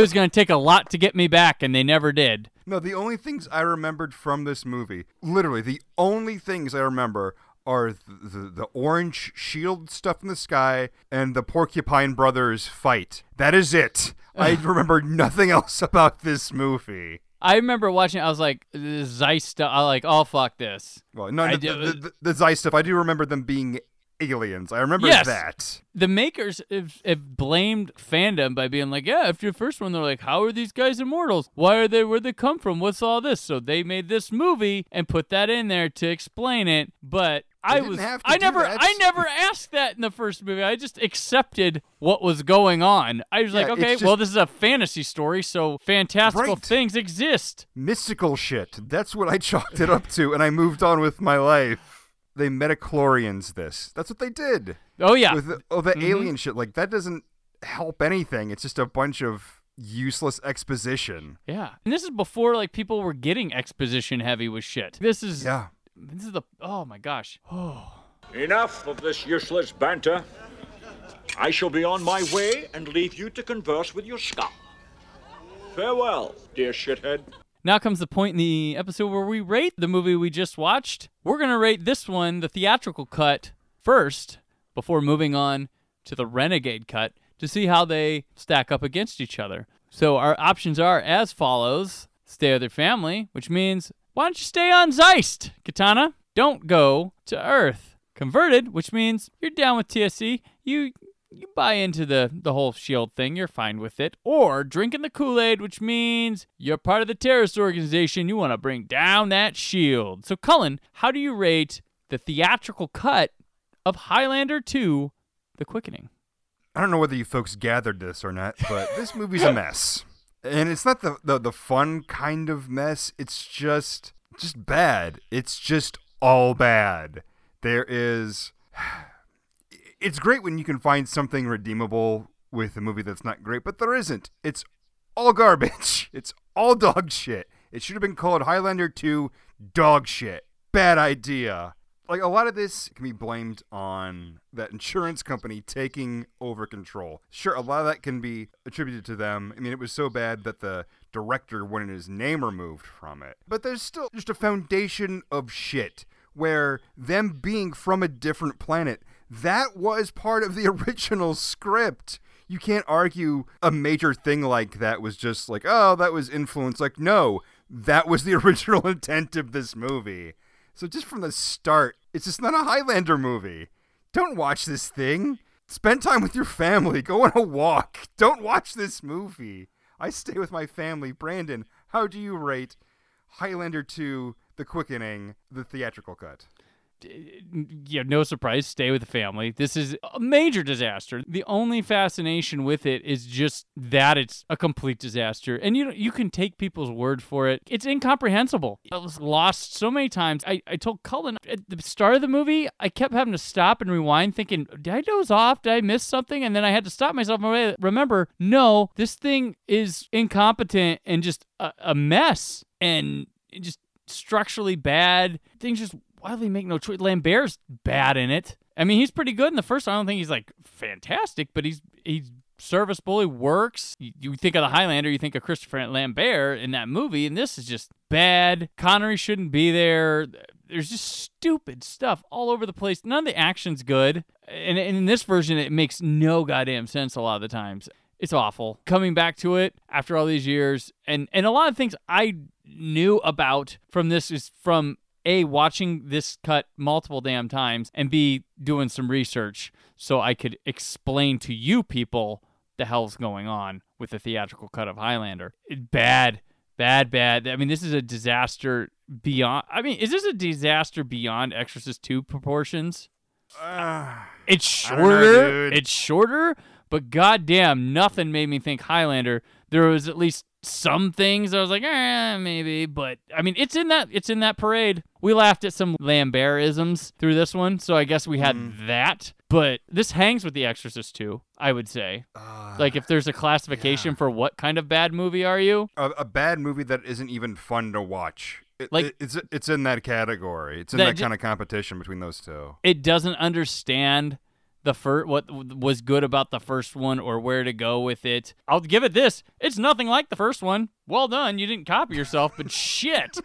was going to take a lot to get me back, and they never did. No, the only things I remembered from this movie, literally the only things I remember are the orange shield stuff in the sky and the Porcupine Brothers fight. That is it. I remember nothing else about this movie. I remember watching it, I was like, the Zeist stuff, I like, oh, fuck this. Well, no, the Zeist stuff, I do remember them being aliens. I remember that. The makers have blamed fandom by being like, yeah, after the first one, they're like, how are these guys immortals? Why are they, where'd they come from? What's all this? So they made this movie and put that in there to explain it, but... I never asked that in the first movie. I just accepted what was going on. I was like, okay, just, well, this is a fantasy story, so fantastical things exist. Mystical shit. That's what I chalked it up to, and I moved on with my life. They metachlorians this. That's what they did. Oh, yeah. With the alien shit. Like, that doesn't help anything. It's just a bunch of... useless exposition. Yeah. And this is before, like, people were getting exposition heavy with shit. This is... Yeah. This is the... Oh, my gosh. Oh. Enough of this useless banter. I shall be on my way and leave you to converse with your scum. Farewell, dear shithead. Now comes the point in the episode where we rate the movie we just watched. We're going to rate this one, the theatrical cut, first, before moving on to the Renegade cut to see how they stack up against each other. So our options are as follows. Stay with your family, which means... Why don't you stay on Zeist, Katana? Don't go to Earth. Converted, which means you're down with TSC. You buy into the whole shield thing. You're fine with it. Or drinking the Kool-Aid, which means you're part of the terrorist organization. You want to bring down that shield. So, Cullen, how do you rate the theatrical cut of Highlander 2, The Quickening? I don't know whether you folks gathered this or not, but this movie's a mess. And it's not the fun kind of mess. It's just bad. It's just all bad. There is... It's great when you can find something redeemable with a movie that's not great, but there isn't. It's all garbage. It's all dog shit. It should have been called Highlander 2 Dog Shit. Bad idea. Like, a lot of this can be blamed on that insurance company taking over control. Sure, a lot of that can be attributed to them. I mean, it was so bad that the director wanted his name removed from it. But there's still just a foundation of shit where them being from a different planet, that was part of the original script. You can't argue a major thing like that was just like, oh, that was influence. Like, no, that was the original intent of this movie. So just from the start, it's just not a Highlander movie. Don't watch this thing. Spend time with your family. Go on a walk. Don't watch this movie. I stay with my family. Brandon, how do you rate Highlander 2, The Quickening, the theatrical cut? Yeah, no surprise. Stay with the family. This is a major disaster. The only fascination with it is just that it's a complete disaster. And you can take people's word for it. It's incomprehensible. I was lost so many times. I told Cullen at the start of the movie, I kept having to stop and rewind thinking, did I doze off? Did I miss something? And then I had to stop myself and remember, no, this thing is incompetent and just a mess and just structurally bad. Things just... Why do they make no choice? Lambert's bad in it. I mean, he's pretty good in the first one. I don't think he's, like, fantastic, but he's serviceable. He works. You think of the Highlander, you think of Christopher Lambert in that movie, and this is just bad. Connery shouldn't be there. There's just stupid stuff all over the place. None of the action's good. And in this version, it makes no goddamn sense a lot of the times. It's awful. Coming back to it after all these years, and a lot of things I knew about from this is from... A, watching this cut multiple damn times, and B, doing some research so I could explain to you people the hell's going on with the theatrical cut of Highlander. Bad. I mean, this is a disaster beyond... I mean, is this a disaster beyond Exorcist 2 proportions? It's shorter. It's shorter, but goddamn, nothing made me think Highlander. There was at least... Some things I was like, maybe, but I mean, it's in that parade. We laughed at some Lambertisms through this one, so I guess we had that. But this hangs with The Exorcist 2, I would say. Like, if there's a classification for what kind of bad movie are you? A bad movie that isn't even fun to watch. It's in that category. It's in that kind of competition between those two. It doesn't understand. What was good about the first one or where to go with it. I'll give it this. It's nothing like the first one. Well done. You didn't copy yourself, but shit.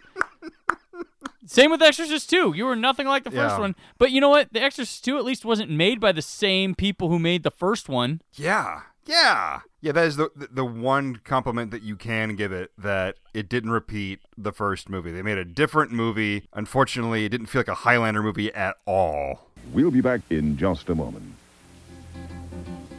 Same with Exorcist 2. You were nothing like the first one. But you know what? The Exorcist 2 at least wasn't made by the same people who made the first one. Yeah, that is the one compliment that you can give it, that it didn't repeat the first movie. They made a different movie. Unfortunately, it didn't feel like a Highlander movie at all. We'll be back in just a moment.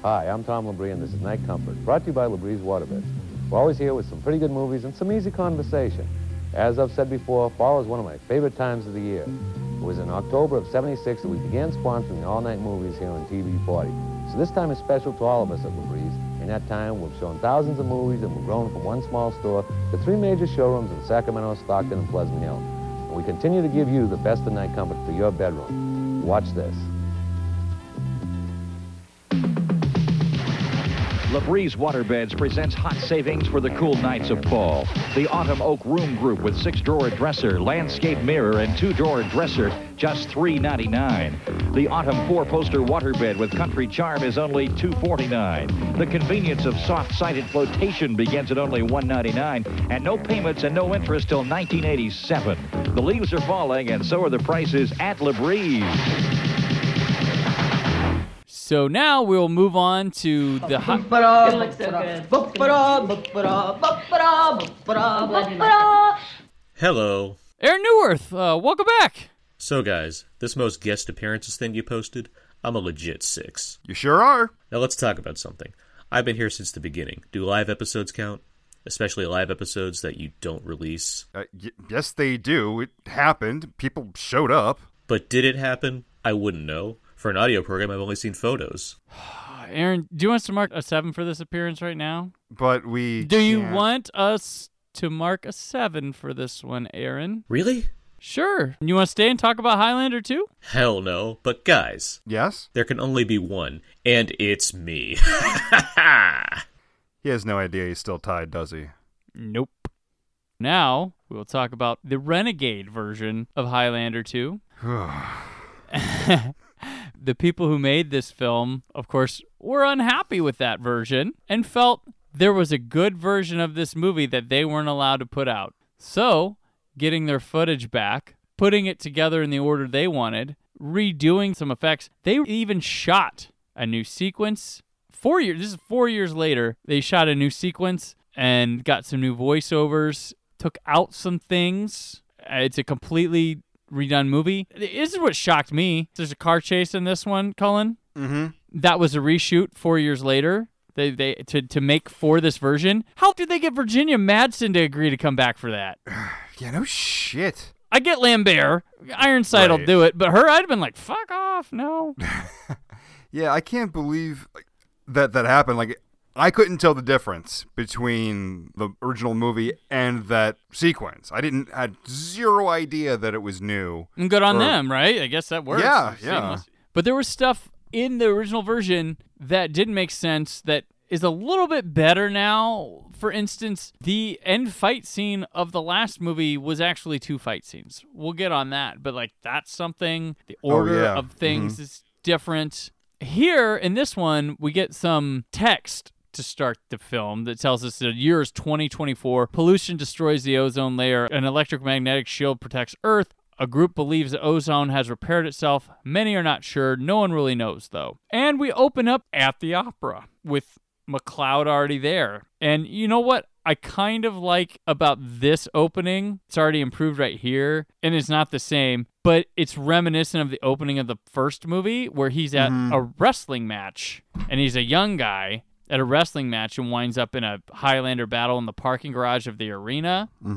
Hi, I'm Tom LaBrie, and this is Night Comfort, brought to you by LaBrie's Waterbeds. We're always here with some pretty good movies and some easy conversation. As I've said before, fall is one of my favorite times of the year. It was in October of '76 that we began sponsoring the all-night movies here on TV 40. So this time is special to all of us at LaBrie's. In that time, we've shown thousands of movies, and we've grown from one small store to three major showrooms in Sacramento, Stockton, and Pleasant Hill. And we continue to give you the best of night comfort for your bedroom. Watch this. LaBrie's Waterbeds presents hot savings for the cool nights of fall. The Autumn Oak Room Group with 6-drawer dresser, landscape mirror, and 2-drawer dresser, just $3.99. The Autumn 4-poster waterbed with country charm is only $2.49. The convenience of soft-sided flotation begins at only $1.99, and no payments and no interest till 1987. The leaves are falling, and so are the prices at LaBrie's. So now we'll move on to the hot... It looks so good. Hello. Aaron Neuwirth, welcome back. So guys, this most guest appearances thing you posted, I'm a legit 6. You sure are. Now let's talk about something. I've been here since the beginning. Do live episodes count? Especially live episodes that you don't release? Yes, they do. It happened. People showed up. But did it happen? I wouldn't know. For an audio program, I've only seen photos. Aaron, do you want us to mark a 7 for this appearance right now? But we Do you can't. Want us to mark a 7 for this one, Aaron? Really? Sure. You want to stay and talk about Highlander 2? Hell no. But guys. Yes? There can only be one, and it's me. He has no idea he's still tied, does he? Nope. Now, we will talk about the Renegade version of Highlander 2. The people who made this film, of course, were unhappy with that version and felt there was a good version of this movie that they weren't allowed to put out. So, getting their footage back, putting it together in the order they wanted, redoing some effects. They even shot a new sequence. This is 4 years later. They shot a new sequence and got some new voiceovers, took out some things. It's a completely redone movie. This is what shocked me. There's a car chase in this one, Cullen. Mm-hmm. That was a reshoot 4 years later. They to make for this version. How did they get Virginia Madsen to agree to come back for that? Yeah, no shit. I get Lambert. Ironside will do it, but her, I'd have been like, fuck off, no. Yeah, I can't believe that happened. Like, I couldn't tell the difference between the original movie and that sequence. I had zero idea that it was new. And good on them, right? I guess that works. Yeah. Seamless. But there was stuff in the original version that didn't make sense that is a little bit better now. For instance, the end fight scene of the last movie was actually 2 fight scenes. We'll get on that. But like, that's something. The order of things is different. Here, in this one, we get some text to start the film that tells us the year is 2024. Pollution destroys the ozone layer. An electromagnetic shield protects Earth. A group believes the ozone has repaired itself. Many are not sure. No one really knows, though. And we open up at the opera with MacLeod already there. And you know what I kind of like about this opening? It's already improved right here, and it's not the same, but it's reminiscent of the opening of the first movie where he's at a wrestling match, and he's a young guy at a wrestling match and winds up in a Highlander battle in the parking garage of the arena, which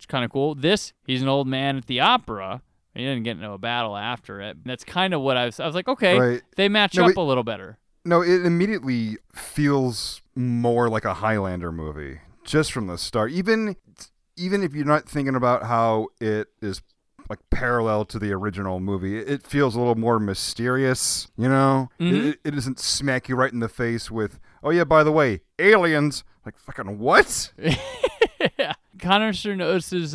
is kind of cool. This, he's an old man at the opera. He didn't get into a battle after it. That's kind of what I was like, okay, they match up a little better. No, it immediately feels more like a Highlander movie just from the start. Even if you're not thinking about how it is like parallel to the original movie, it feels a little more mysterious, you know? Mm-hmm. It doesn't smack you right in the face with, oh yeah, by the way, aliens. Like, fucking what? Yeah. Connor sure notices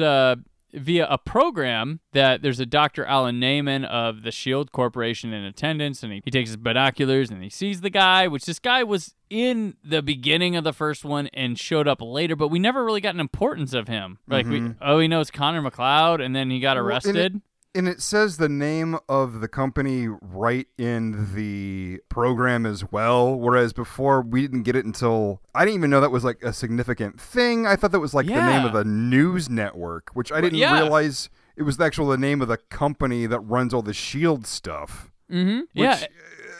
via a program that there's a Dr. Alan Naaman of the Shield Corporation in attendance, and he takes his binoculars and he sees the guy, which this guy was in the beginning of the first one and showed up later, but we never really got an importance of him. Like, we know it's Connor MacLeod, and then he got arrested. And it says the name of the company right in the program as well, whereas before we didn't get it until... I didn't even know that was like a significant thing. I thought that was like the name of a news network, which I didn't realize it was actually the name of the company that runs all the S.H.I.E.L.D. stuff. Mm-hmm.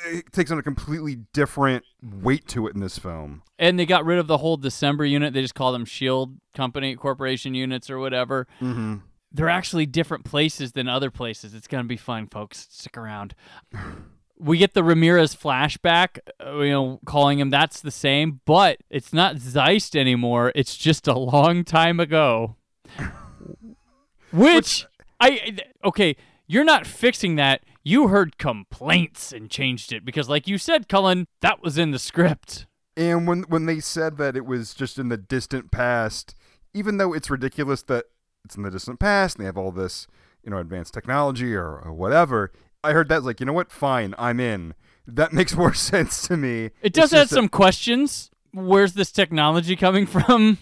It takes on a completely different weight to it in this film. And they got rid of the whole December unit. They just call them S.H.I.E.L.D. Company, Corporation units or whatever. Mm-hmm. They're actually different places than other places. It's going to be fun, folks. Stick around. We get the Ramirez flashback, calling him that's the same, but it's not Zeist anymore. It's just a long time ago. Okay, you're not fixing that. You heard complaints and changed it because, like you said, Cullen, that was in the script. And when they said that it was just in the distant past, even though it's ridiculous that it's in the distant past, and they have all this, advanced technology or whatever. I heard that, like, you know what? Fine, I'm in. That makes more sense to me. It does add some questions. Where's this technology coming from?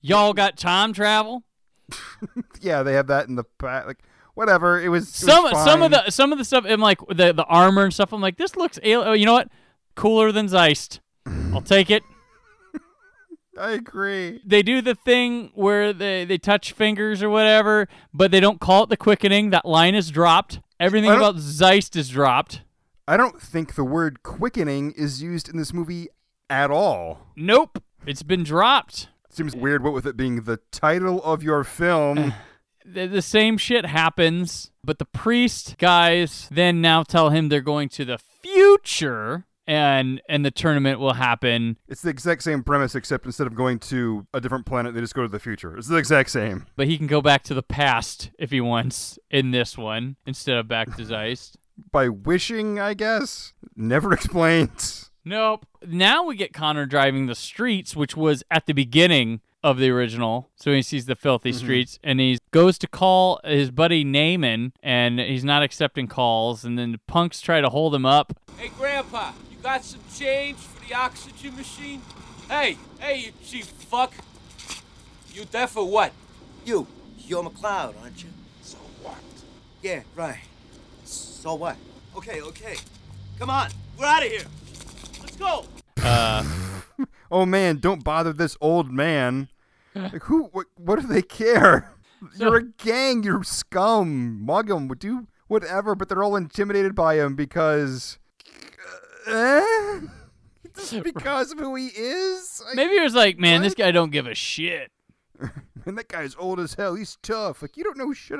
Y'all got time travel? Yeah, they have that in the past. Like, whatever. It was fine. Some of the stuff, and like the armor and stuff. I'm like, this looks you know what? Cooler than Zeist. I'll take it. I agree. They do the thing where they touch fingers or whatever, but they don't call it the quickening. That line is dropped. Everything about Zeist is dropped. I don't think the word quickening is used in this movie at all. Nope. It's been dropped. Seems weird, what with it being the title of your film. The same shit happens, but the priest guys then now tell him they're going to the future. And the tournament will happen. It's the exact same premise, except instead of going to a different planet, they just go to the future. It's the exact same. But he can go back to the past if he wants in this one, instead of back to Zeist. By wishing, I guess. Never explained. Nope. Now we get Connor driving the streets, which was at the beginning of the original. So he sees the filthy streets, and he goes to call his buddy Naaman, and he's not accepting calls, and then the punks try to hold him up. Hey, Grandpa. Got some change for the oxygen machine? Hey, you cheap fuck. You there for what? You're MacLeod, aren't you? So what? Yeah, right. So what? Okay. Come on, we're out of here. Let's go. Oh man, don't bother this old man. Like, who? What do they care? You're a gang, you're scum. Mug them, do whatever, but they're all intimidated by him because... Just because of who he is? Maybe it was like, man, this guy don't give a shit. And that guy's old as hell. He's tough. Like, you don't know shit.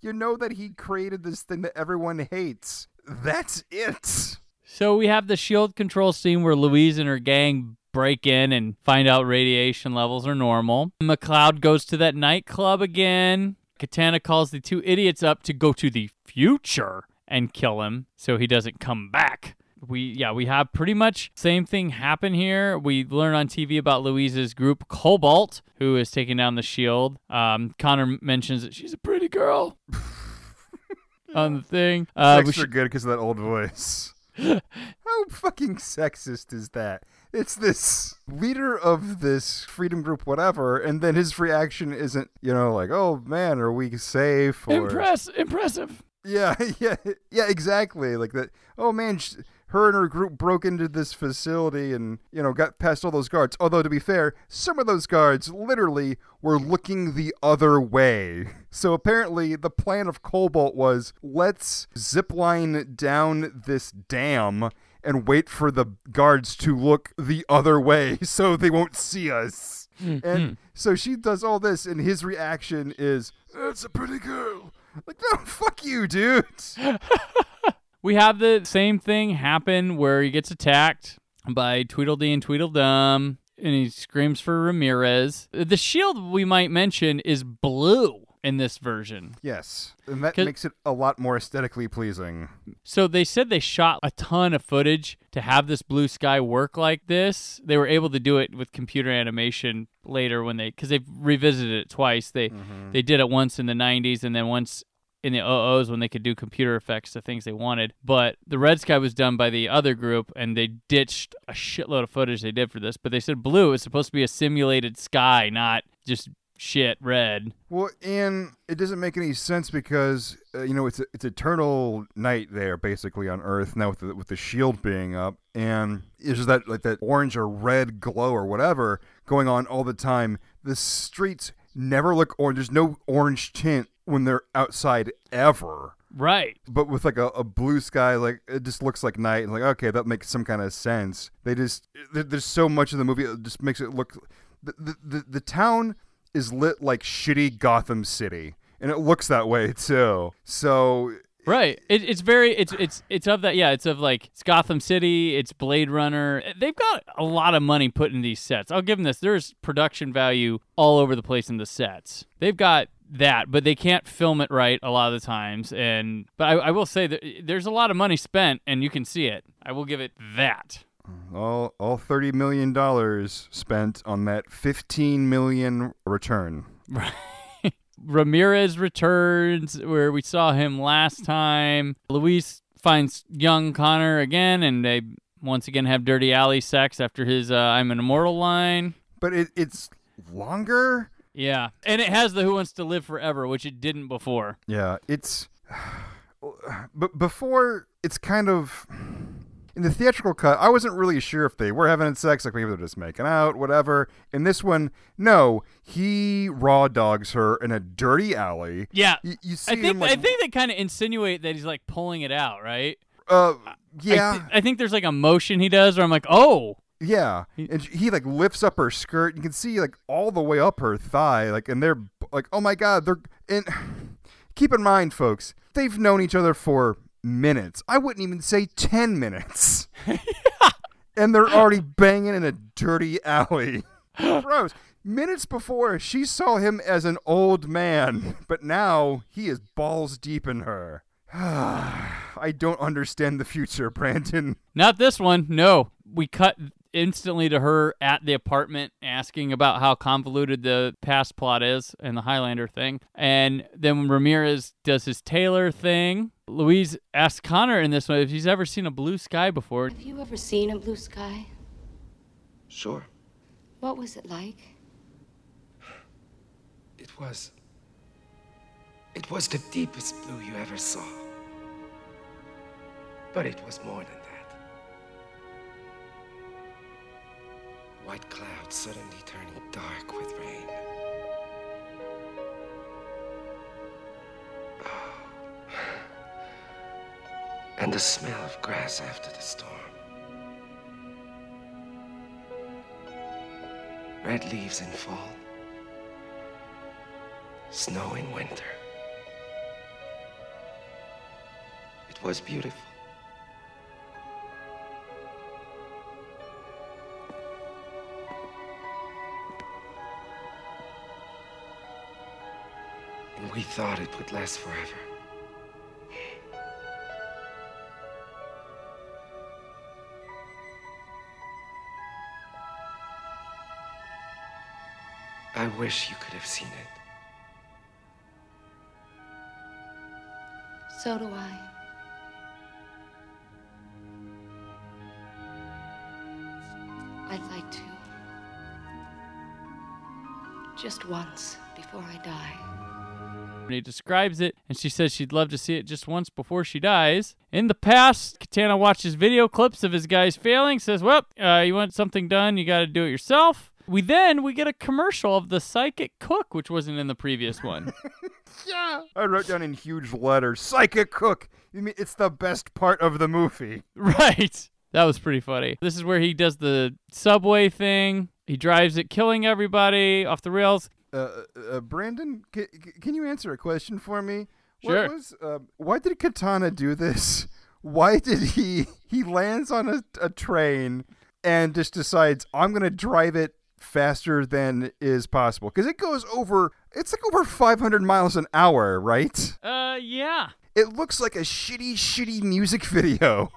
You know that he created this thing that everyone hates. That's it. So we have the shield control scene where Louise and her gang break in and find out radiation levels are normal. MacLeod goes to that nightclub again. Katana calls the two idiots up to go to the future and kill him so he doesn't come back. We have pretty much same thing happen here. We learn on TV about Louise's group, Cobalt, who is taking down the shield. Connor mentions that she's a pretty girl on the thing. Extra good because of that old voice. How fucking sexist is that? It's this leader of this freedom group, whatever, and then his reaction isn't, like, oh, man, are we safe? Or... Impressive. Yeah, exactly. Like that, oh, man, her and her group broke into this facility and, got past all those guards. Although, to be fair, some of those guards literally were looking the other way. So apparently the plan of Cobalt was, let's zipline down this dam and wait for the guards to look the other way so they won't see us. Mm-hmm. And so she does all this, and his reaction is, that's a pretty girl. Like, no, fuck you, dude. We have the same thing happen where he gets attacked by Tweedledee and Tweedledum, and he screams for Ramirez. The shield, we might mention, is blue. in this version. Yes, and that makes it a lot more aesthetically pleasing. So they said they shot a ton of footage to have this blue sky work like this. They were able to do it with computer animation later when they, because they've revisited it twice. They did it once in the 90s and then once in the 00s when they could do computer effects to things they wanted. But the red sky was done by the other group, and they ditched a shitload of footage they did for this. But they said blue is supposed to be a simulated sky, not just shit red. Well, and it doesn't make any sense because it's eternal night there basically on Earth now with the shield being up, and it's just that like that orange or red glow or whatever going on all the time. The streets never look orange. There's no orange tint when they're outside ever. Right. But with like a blue sky, like it just looks like night. And like, okay, that makes some kind of sense. They just, there's so much in the movie. It just makes it look, the town is lit like shitty Gotham City, and it looks that way too. So right, it's of that. Yeah, it's of like it's Gotham City, it's Blade Runner. They've got a lot of money put in these sets. I'll give them this. There's production value all over the place in the sets. They've got that, but they can't film it right a lot of the times. And but I will say that there's a lot of money spent, and you can see it. I will give it that. All $30 million spent on that $15 million return. Right. Ramirez returns where we saw him last time. Luis finds young Connor again, and they once again have dirty alley sex after his I'm an immortal line. But it's longer? Yeah. And it has the Who Wants to Live Forever, which it didn't before. Yeah. It's... But before, it's kind of... In the theatrical cut, I wasn't really sure if they were having sex, like maybe they're just making out, whatever. In this one, no, he raw dogs her in a dirty alley. Yeah, you see him like, I think they kind of insinuate that he's like pulling it out, right? Yeah. I think there's like a motion he does, where I'm like, oh. Yeah, and he like lifts up her skirt. You can see like all the way up her thigh, like, and they're like, oh my god, they're. And keep in mind, folks, they've known each other for minutes. I wouldn't even say 10 minutes. Yeah. And they're already banging in a dirty alley. Gross. Minutes before, she saw him as an old man, but now he is balls deep in her. I don't understand the future, Brandon. Not this one. No. We cut instantly to her at the apartment asking about how convoluted the past plot is and the Highlander thing. And then Ramirez does his Taylor thing. Louise asks Connor in this one if he's ever seen a blue sky before. Have you ever seen a blue sky? Sure. What was it like? It was the deepest blue you ever saw. But it was more than that. White clouds suddenly turning dark with rain. And the smell of grass after the storm. Red leaves in fall. Snow in winter. It was beautiful. And we thought it would last forever. I wish you could have seen it. So do I. I'd like to. Just once before I die. He describes it, and she says she'd love to see it just once before she dies. In the past, Katana watches video clips of his guys failing, says, well, you want something done, you got to do it yourself. We get a commercial of the psychic cook, which wasn't in the previous one. Yeah. I wrote down in huge letters, psychic cook. You mean it's the best part of the movie. Right. That was pretty funny. This is where he does the subway thing. He drives it, killing everybody off the rails. Brandon, can you answer a question for me? Sure. Why did Katana do this? Why did he lands on a train and just decides, I'm going to drive it faster than is possible, because it goes over It's like over 500 miles an hour, right? Yeah. It looks like a shitty, shitty music video.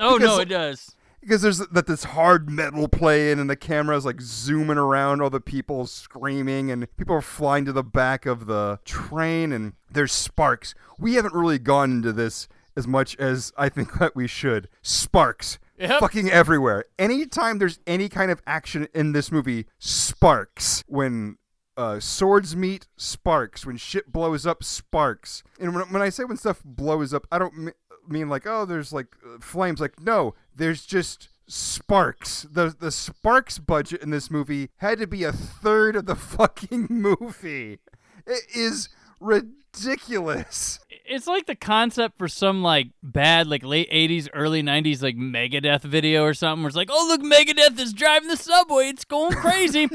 Oh, no, it does. Because there's this hard metal playing, and the camera's like zooming around all the people screaming, and people are flying to the back of the train, and there's sparks. We haven't really gone into this as much as I think that we should. Sparks. Yep. Fucking everywhere. Anytime there's any kind of action in this movie, sparks. When swords meet, sparks. When shit blows up, sparks. And when I say when stuff blows up, I don't mean like, oh, there's like flames. Like, no, there's just sparks. The sparks budget in this movie had to be a third of the fucking movie. It is ridiculous. It's like the concept for some like bad like late 80s early 90s like Megadeth video or something where it's like, oh look, Megadeth is driving the subway, it's going crazy.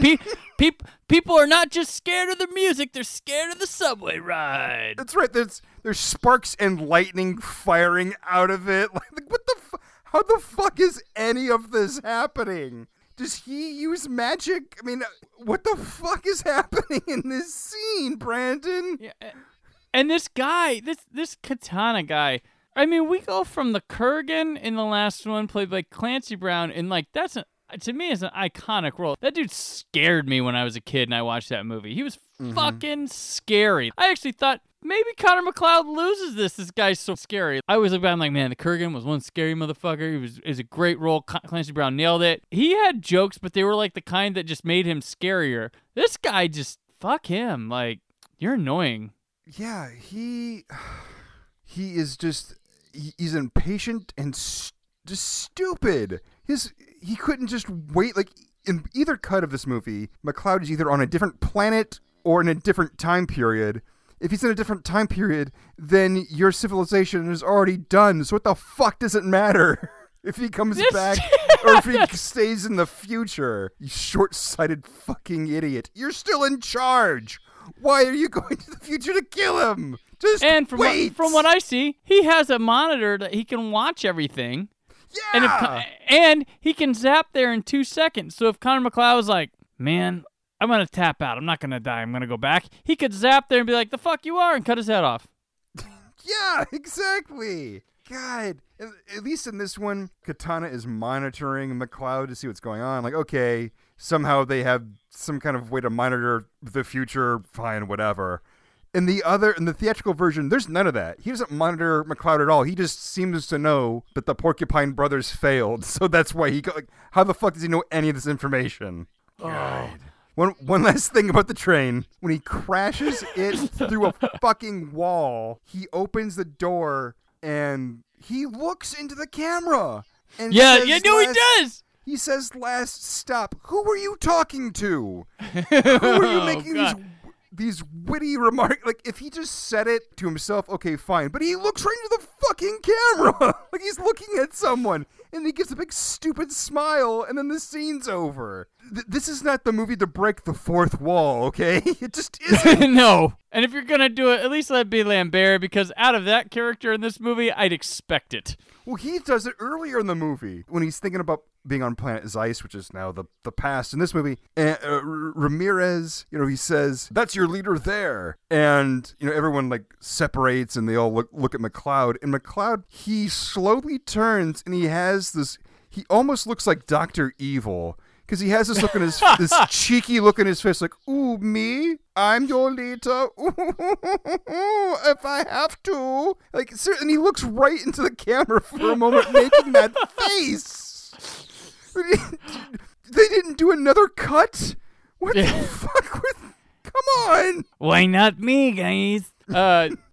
People are not just scared of the music, they're scared of the subway ride. That's right. There's sparks and lightning firing out of it. Like what the how the fuck is any of this happening? Does he use magic? I mean, what the fuck is happening in this scene, Brandon? Yeah, and this guy, this Katana guy, I mean, we go from the Kurgan in the last one, played by Clancy Brown, and like that's, to me, is an iconic role. That dude scared me when I was a kid and I watched that movie. He was fucking scary. I actually thought, maybe Connor MacLeod loses this. This guy's so scary. I always look back, I'm like, man, the Kurgan was one scary motherfucker. It was a great role. Clancy Brown nailed it. He had jokes, but they were like the kind that just made him scarier. This guy just, fuck him. Like, you're annoying. Yeah, he is just, he's impatient and just stupid. He couldn't just wait. Like, in either cut of this movie, MacLeod is either on a different planet or in a different time period. If he's in a different time period, then your civilization is already done. So what the fuck does it matter if he comes back or if he stays in the future? You short-sighted fucking idiot. You're still in charge. Why are you going to the future to kill him? Just wait. And from what I see, he has a monitor that he can watch everything. Yeah. And he can zap there in 2 seconds. So if Connor MacLeod is like, man, I'm going to tap out. I'm not going to die. I'm going to go back. He could zap there and be like, the fuck you are, and cut his head off. Yeah, exactly. God. At least in this one, Katana is monitoring MacLeod to see what's going on. Like, okay, somehow they have some kind of way to monitor the future. Fine, whatever. In the theatrical version, there's none of that. He doesn't monitor MacLeod at all. He just seems to know that the Porcupine Brothers failed. So that's why how the fuck does he know any of this information? God. Oh. One last thing about the train. When he crashes it through a fucking wall, he opens the door and he looks into the camera. And he does. He says, last stop. Who were you talking to? Who were you making these witty remarks? Like, if he just said it to himself, okay, fine. But he looks right into the fucking camera. Like, he's looking at someone. And he gives a big stupid smile, and then the scene's over. This is not the movie to break the fourth wall, okay? It just isn't. No. And if you're going to do it, at least let it be Lambert, because out of that character in this movie, I'd expect it. Well, he does it earlier in the movie when he's thinking about being on planet Zeist, which is now the past in this movie. And Ramirez, he says, that's your leader there. And, everyone like separates and they all look at MacLeod. And MacLeod, he slowly turns and he has this, he almost looks like Dr. Evil. Because he has this look in his, this cheeky look in his face, like, ooh, me? I'm your leader. Ooh, if I have to. Like, and he looks right into the camera for a moment, making that face. They didn't do another cut? What the fuck? Come on. Why not me, guys?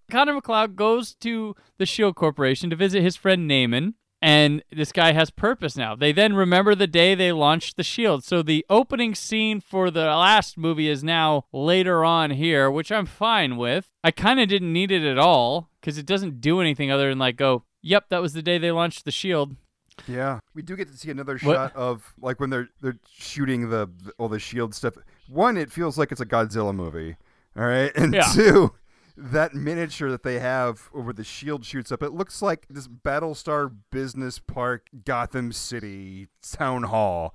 Connor MacLeod goes to the Shield Corporation to visit his friend Naaman. And this guy has purpose now. They then remember the day they launched the shield. So the opening scene for the last movie is now later on here, which I'm fine with. I kind of didn't need it at all because it doesn't do anything other than like go, yep, that was the day they launched the shield. Yeah. We do get to see another shot of like when they're shooting all the shield stuff. One, it feels like it's a Godzilla movie. All right. And two, that miniature that they have over the shield shoots up. It looks like this Battlestar Business Park Gotham City town hall.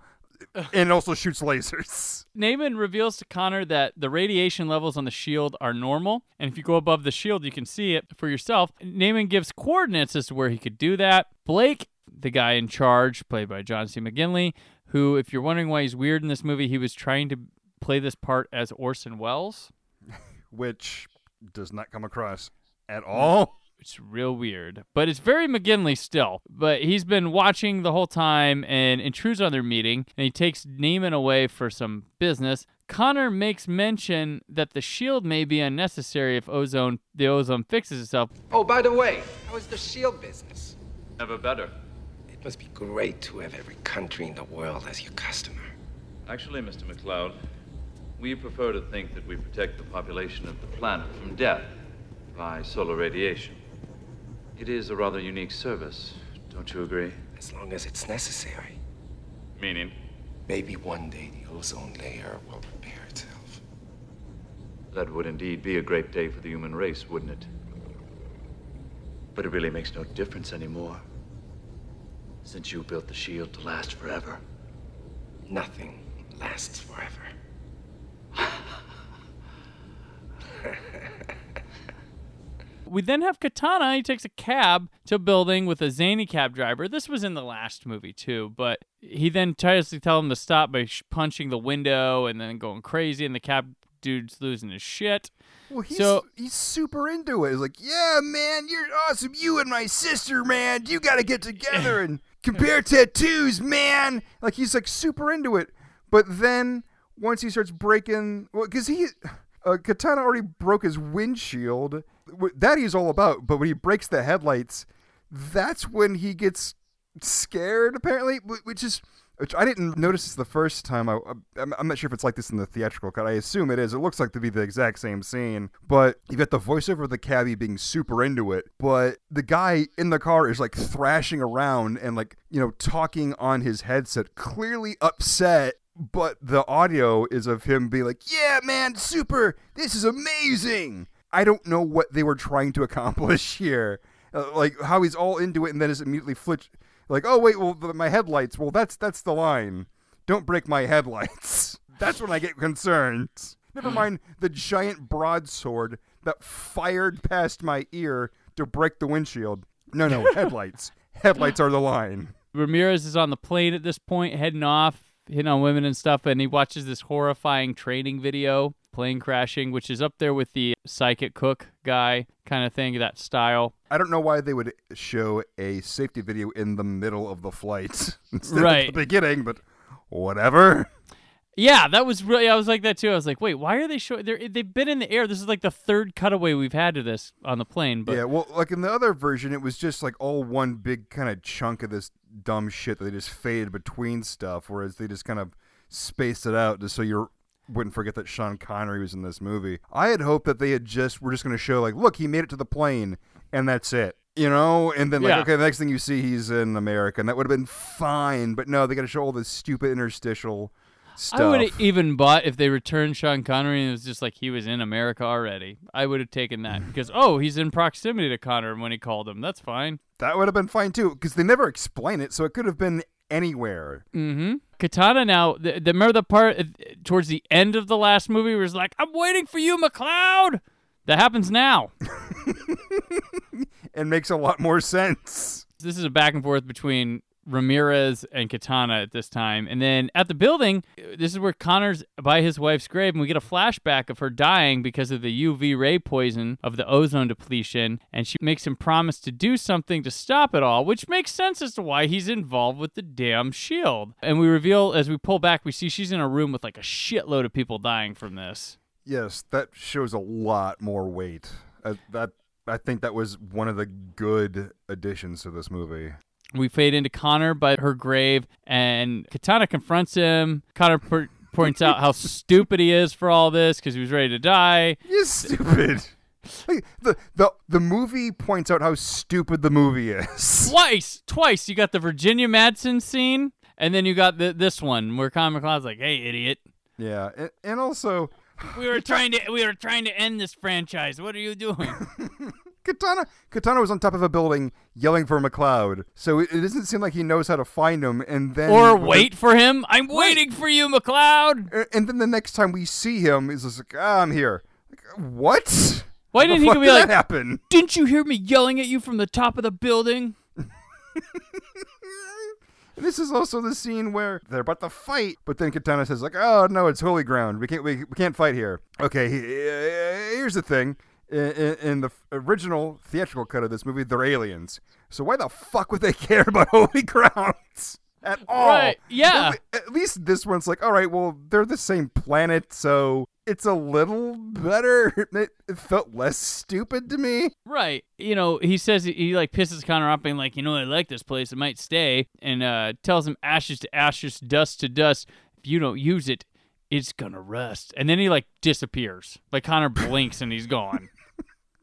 and also shoots lasers. Naaman reveals to Connor that the radiation levels on the shield are normal, and if you go above the shield, you can see it for yourself. Naaman gives coordinates as to where he could do that. Blake, the guy in charge, played by John C. McGinley, who, if you're wondering why he's weird in this movie, he was trying to play this part as Orson Welles. Which does not come across at all. It's real weird, but it's very McGinley still. But he's been watching the whole time and intrudes on their meeting, and he takes Naaman away for some business. Connor makes mention that the shield may be unnecessary if the ozone fixes itself. Oh, by the way, how is the shield business? Never better. It must be great to have every country in the world as your customer. Actually, Mr. MacLeod, we prefer to think that we protect the population of the planet from death by solar radiation. It is a rather unique service, don't you agree? As long as it's necessary. Meaning? Maybe one day the ozone layer will repair itself. That would indeed be a great day for the human race, wouldn't it? But it really makes no difference anymore, since you built the shield to last forever. Nothing lasts forever. We then have Katana. He takes a cab to a building with a zany cab driver. This was in the last movie, too, but he then tries to tell him to stop by punching the window and then going crazy, and the cab dude's losing his shit. Well, he's super into it. He's like, yeah, man, you're awesome. You and my sister, man, you got to get together and compare tattoos, man. Like, he's, like, super into it. But then once he starts breaking, well, because Katana already broke his windshield. That he's all about, but when he breaks the headlights, that's when he gets scared, apparently, which I didn't notice this the first time. I'm not sure if it's like this in the theatrical cut. I assume it is. It looks like to be the exact same scene, but you've got the voiceover of the cabbie being super into it, but the guy in the car is like thrashing around and like, you know, talking on his headset, clearly upset. But the audio is of him being like, yeah, man, super, this is amazing. I don't know what they were trying to accomplish here. Like, how he's all into it and then is immediately flipped. Like, oh, wait, well, my headlights. Well, that's the line. Don't break my headlights. That's when I get concerned. Never mind the giant broadsword that fired past my ear to break the windshield. No, headlights. Headlights are the line. Ramirez is on the plane at this point, heading off, hitting on women and stuff, and he watches this horrifying training video. Plane crashing, which is up there with the psychic cook guy kind of thing, that style. I don't know why they would show a safety video in the middle of the flight instead of the beginning, but whatever. Yeah, that was really, I was like that too. I was like, wait, why are they showing, they've been in the air. This is like the third cutaway we've had to this on the plane. But yeah, well, like in the other version, it was just like all one big kind of chunk of this dumb shit that they just faded between stuff, whereas they just kind of spaced it out just so you're wouldn't forget that Sean Connery was in this movie. I had hoped that they had were just going to show like, look, he made it to the plane and that's it, you know? And then like, okay, the next thing you see, he's in America, and that would have been fine. But no, they got to show all this stupid interstitial stuff. I would have even bought if they returned Sean Connery and it was just like, he was in America already. I would have taken that because, oh, he's in proximity to Connor when he called him. That's fine. That would have been fine too. Cause they never explain it. So it could have been anywhere. Mm-hmm. Katana now, remember the part towards the end of the last movie where it's like, I'm waiting for you, MacLeod? That happens now. It makes a lot more sense. This is a back and forth between Ramirez and Katana at this time. And then at the building, this is where Connor's by his wife's grave, and we get a flashback of her dying because of the UV ray poison of the ozone depletion, and she makes him promise to do something to stop it all, which makes sense as to why he's involved with the damn shield. And we reveal, as we pull back, we see she's in a room with like a shitload of people dying from this. Yes, that shows a lot more weight. I think that was one of the good additions to this movie. We fade into Connor by her grave, and Katana confronts him. Connor points out how stupid he is for all this because he was ready to die. You're stupid. Like, the movie points out how stupid the movie is. Twice. You got the Virginia Madsen scene, and then you got this one where Connor MacLeod's like, "Hey, idiot." Yeah, and also we were trying to end this franchise. What are you doing? Katana! Katana was on top of a building yelling for MacLeod, so it doesn't seem like he knows how to find him, and then... Or wait for him! I'm waiting for you, MacLeod! And then the next time we see him, he's just like, ah, I'm here. Like, what? Why didn't he be like, happen? Didn't you hear me yelling at you from the top of the building? This is also the scene where they're about to fight, but then Katana says, like, oh, no, it's holy ground. We can't fight here. Okay, here's the thing. In the original theatrical cut of this movie, they're aliens. So why the fuck would they care about holy grounds at all? Right, yeah. At least this one's like, all right, well, they're the same planet, so it's a little better. It felt less stupid to me. Right. You know, he says he like pisses Connor off being like, you know, I like this place. I might stay. And tells him ashes to ashes, dust to dust. If you don't use it, it's going to rust. And then he like disappears. Like Connor blinks and he's gone.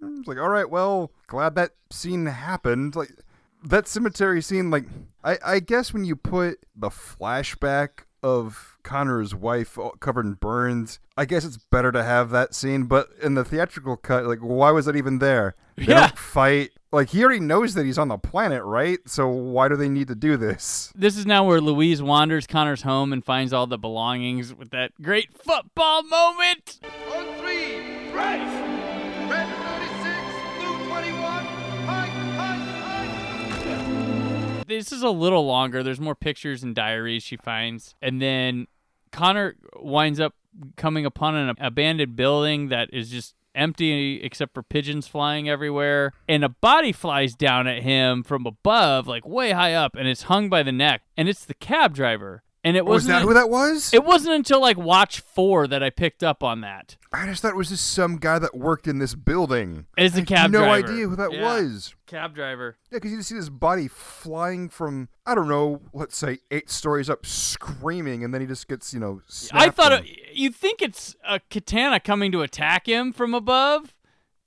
It's like, all right, well, glad that scene happened. Like, that cemetery scene, like, I guess when you put the flashback of Connor's wife covered in burns, I guess it's better to have that scene, but in the theatrical cut, like, why was that even there? They don't fight. Like, he already knows that he's on the planet, right? So why do they need to do this? This is now where Louise wanders Connor's home and finds all the belongings with that great football moment. On three, race! This is a little longer. There's more pictures and diaries she finds. And then Connor winds up coming upon an abandoned building that is just empty except for pigeons flying everywhere. And a body flies down at him from above, like way high up, and it's hung by the neck. And it's the cab driver. And it wasn't. Was that who that was? It wasn't until like Watch 4 that I picked up on that. I just thought it was just some guy that worked in this building. It's a cab driver. I had no idea who that was. Cab driver. Yeah, because you just see this body flying from, I don't know, let's say 8 stories up, screaming, and then he just gets, you know, snapped. I thought you think it's a Katana coming to attack him from above,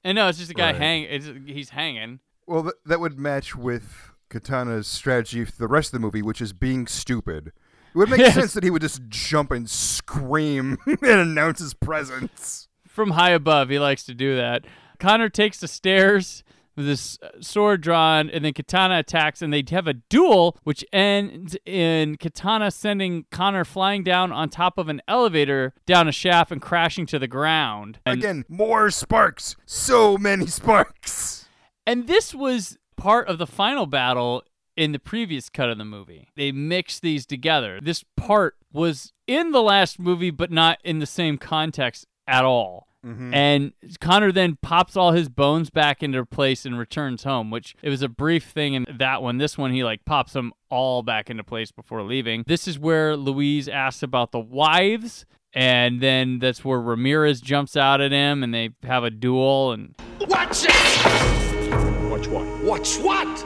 and no, it's just a guy hanging. He's hanging. Well, that would match with Katana's strategy for the rest of the movie, which is being stupid. It would make sense that he would just jump and scream and announce his presence. From high above, he likes to do that. Connor takes the stairs with his sword drawn, and then Katana attacks, and they have a duel, which ends in Katana sending Connor flying down on top of an elevator, down a shaft, and crashing to the ground. And again, more sparks. So many sparks. And this was part of the final battle in the previous cut of the movie. They mixed these together. This part was in the last movie, but not in the same context at all. Mm-hmm. And Connor then pops all his bones back into place and returns home, which it was a brief thing in that one. This one, he like pops them all back into place before leaving. This is where Louise asks about the wives, and then that's where Ramirez jumps out at him, and they have a duel. And watch it! Watch what? Watch what?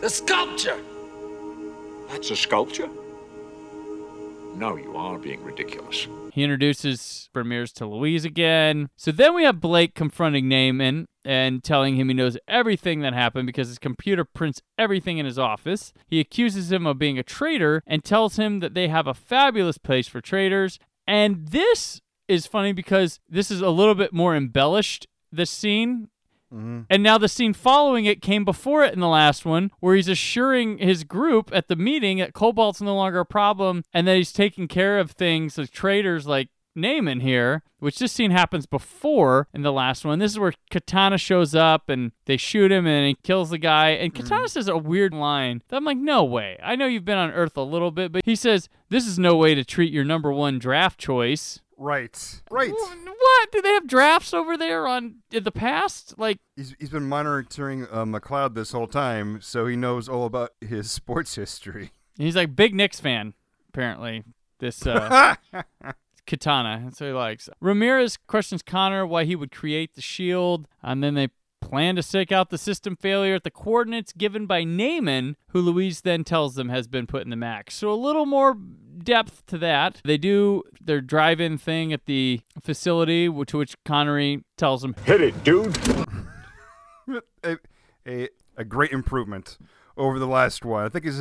The sculpture! That's a sculpture? No, you are being ridiculous. He introduces Ramirez to Louise again. So then we have Blake confronting Naaman and telling him he knows everything that happened because his computer prints everything in his office. He accuses him of being a traitor and tells him that they have a fabulous place for traitors. And this is funny because this is a little bit more embellished, this scene. Mm-hmm. And now the scene following it came before it in the last one, where he's assuring his group at the meeting that Cobalt's no longer a problem and that he's taking care of things like traitors like Naaman here, which this scene happens before in the last one. This is where Katana shows up and they shoot him and he kills the guy. And Katana says a weird line that I'm like, no way. I know you've been on Earth a little bit, but he says, this is no way to treat your number one draft choice. Right. What? Do they have drafts over there in the past? Like he's been monitoring MacLeod this whole time, so he knows all about his sports history. He's like big Knicks fan, apparently. This Katana, that's what he likes. Ramirez questions Connor why he would create the shield, and then they plan to stake out the system failure at the coordinates given by Naaman, who Louise then tells them has been put in the MAC. So a little more depth to that. They do their drive-in thing at the facility, to which Connery tells him, hit it, dude. a great improvement over the last one. I think he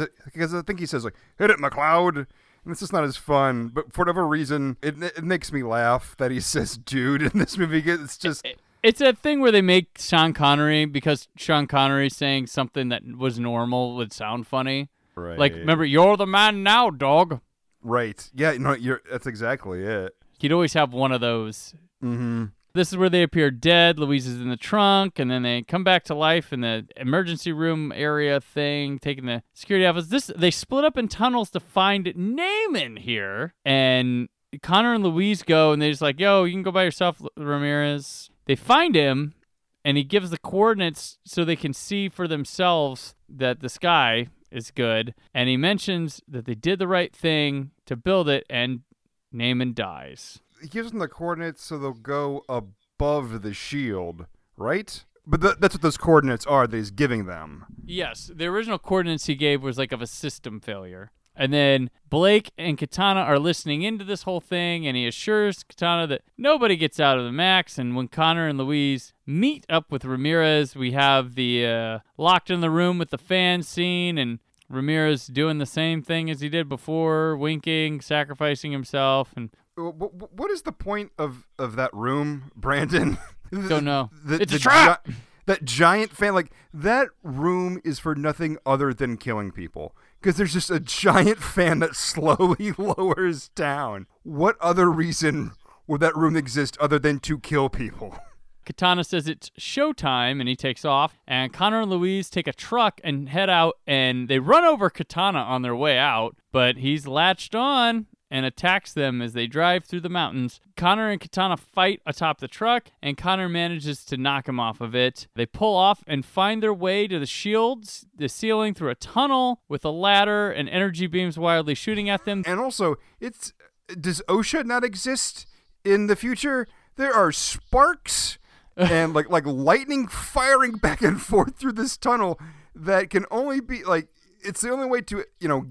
says, like, hit it, MacLeod. And it's just not as fun, but for whatever reason, it makes me laugh that he says dude in this movie. It's just... It's a thing where they make Sean Connery, because Sean Connery saying something that was normal would sound funny. Right. Like, remember, you're the man now, dog. Right. Yeah, no, that's exactly it. You'd always have one of those. Mm-hmm. This is where they appear dead. Louise is in the trunk, and then they come back to life in the emergency room area thing, taking the security office. They split up in tunnels to find Naaman here, and Connor and Louise go, and they're just like, yo, you can go by yourself, Ramirez. They find him, and he gives the coordinates so they can see for themselves that the sky is good, and he mentions that they did the right thing to build it, and Naaman dies. He gives them the coordinates so they'll go above the shield, right? But that's what those coordinates are that he's giving them. Yes. The original coordinates he gave was like of a system failure. And then Blake and Katana are listening into this whole thing, and he assures Katana that nobody gets out of the Max. And when Connor and Louise meet up with Ramirez, we have the locked in the room with the fan scene, and Ramirez doing the same thing as he did before, winking, sacrificing himself, and... What is the point of that room, Brandon? Don't know. It's a trap! That giant fan, like, that room is for nothing other than killing people. Because there's just a giant fan that slowly lowers down. What other reason would that room exist other than to kill people? Katana says it's showtime, and he takes off. And Connor and Louise take a truck and head out, and they run over Katana on their way out. But he's latched on and attacks them as they drive through the mountains. Connor and Katana fight atop the truck, and Connor manages to knock him off of it. They pull off and find their way to the shields, the ceiling, through a tunnel with a ladder and energy beams wildly shooting at them. And also, does OSHA not exist in the future? There are sparks and like lightning firing back and forth through this tunnel that can only be, like, it's the only way to,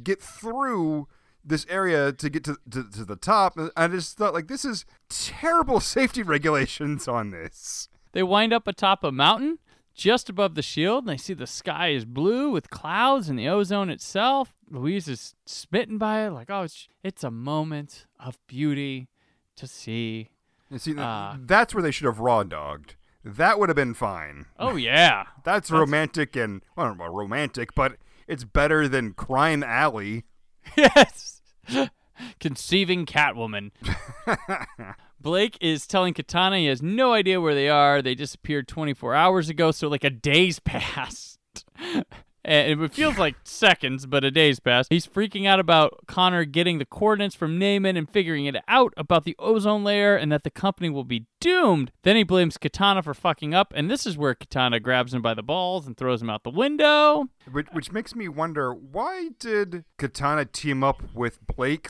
get through this area to get to the top. I just thought, like, this is terrible safety regulations on this. They wind up atop a mountain just above the shield, and they see the sky is blue with clouds and the ozone itself. Louise is smitten by it, like, oh, it's a moment of beauty to see. And see, that's where they should have raw dogged. That would have been fine. Oh, yeah. That's romantic and, well, I don't know about romantic, but it's better than Crime Alley. Yes. Conceiving Catwoman. Blake is telling Katana he has no idea where they are. They disappeared 24 hours ago, so like a day's passed. And it feels like seconds, but a day's passed. He's freaking out about Connor getting the coordinates from Naaman and figuring it out about the ozone layer and that the company will be doomed. Then he blames Katana for fucking up, and this is where Katana grabs him by the balls and throws him out the window. Which makes me wonder, why did Katana team up with Blake?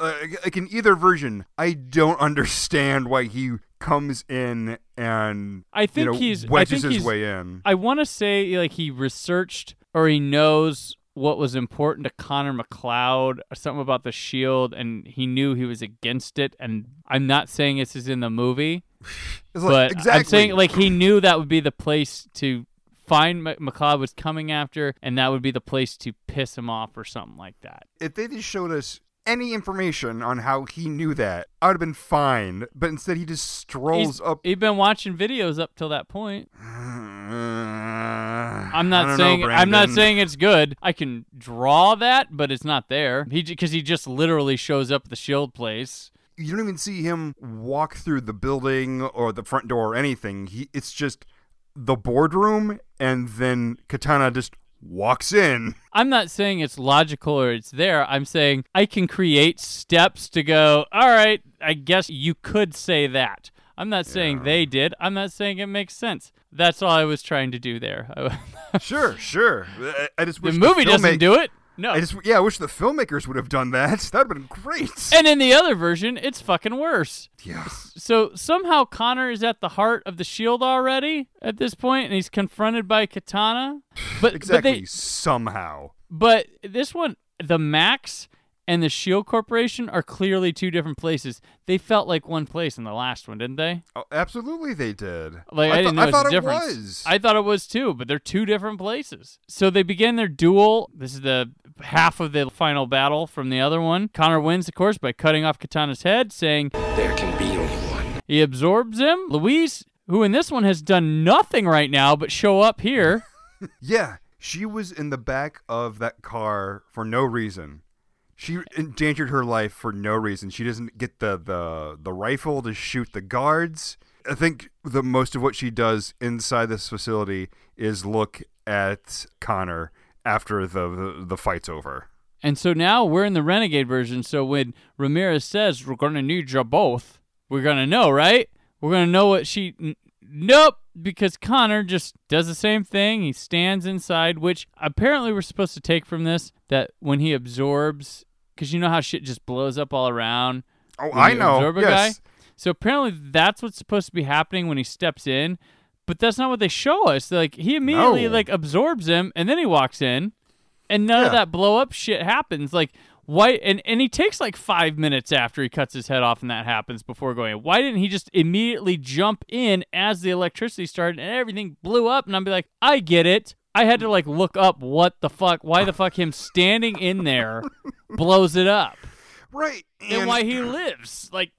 Like in either version, I don't understand why he comes in and wedges his way in. I want to say like he researched or he knows what was important to Connor MacLeod or something about the shield, and he knew he was against it. And I'm not saying this is in the movie, but exactly. I'm saying like he knew that would be the place to find MacLeod was coming after, and that would be the place to piss him off or something like that. If they just showed us any information on how he knew that, I would have been fine. But instead, he just strolls up. He'd been watching videos up till that point. I'm not saying it's good. I can draw that, but it's not there. Because he just literally shows up at the shield place. You don't even see him walk through the building or the front door or anything. It's just the boardroom, and then Katana just walks in. I'm not saying it's logical or it's there. I'm saying I can create steps to go, all right, I guess you could say that. I'm not saying they did. I'm not saying it makes sense. That's all I was trying to do there. Sure. I just wish the movie doesn't do it. No. I wish the filmmakers would have done that. That would have been great. And in the other version, it's fucking worse. Yeah. So somehow Connor is at the heart of the shield already at this point, and he's confronted by Katana. But, exactly, but somehow. But this one, the Max and the Shield Corporation are clearly two different places. They felt like one place in the last one, didn't they? Oh, absolutely they did. Like, I didn't notice the difference. I thought it was too, but they're two different places. So they begin their duel. This is the half of the final battle from the other one. Connor wins, of course, by cutting off Katana's head, saying, "There can be only one." He absorbs him. Louise, who in this one has done nothing right now but show up here. Yeah, she was in the back of that car for no reason. She endangered her life for no reason. She doesn't get the rifle to shoot the guards. I think the most of what she does inside this facility is look at Connor after the fight's over. And so now we're in the Renegade version, so when Ramirez says, we're going to need you both, we're going to know, right? We're going to know what she... Nope, because Connor just does the same thing. He stands inside, which apparently we're supposed to take from this, that when he absorbs... Because you know how shit just blows up all around? Oh, I know, absorb a yes. Guy? So apparently that's what's supposed to be happening when he steps in, but that's not what they show us. They're like, he immediately absorbs him, and then he walks in. And none of that blow up shit happens. Like, why? And he takes like 5 minutes after he cuts his head off and that happens before going in. Why didn't he just immediately jump in as the electricity started and everything blew up? And I'd be like, I get it. I had to like look up what the fuck, why the fuck him standing in there blows it up. Right. And why he lives. Like,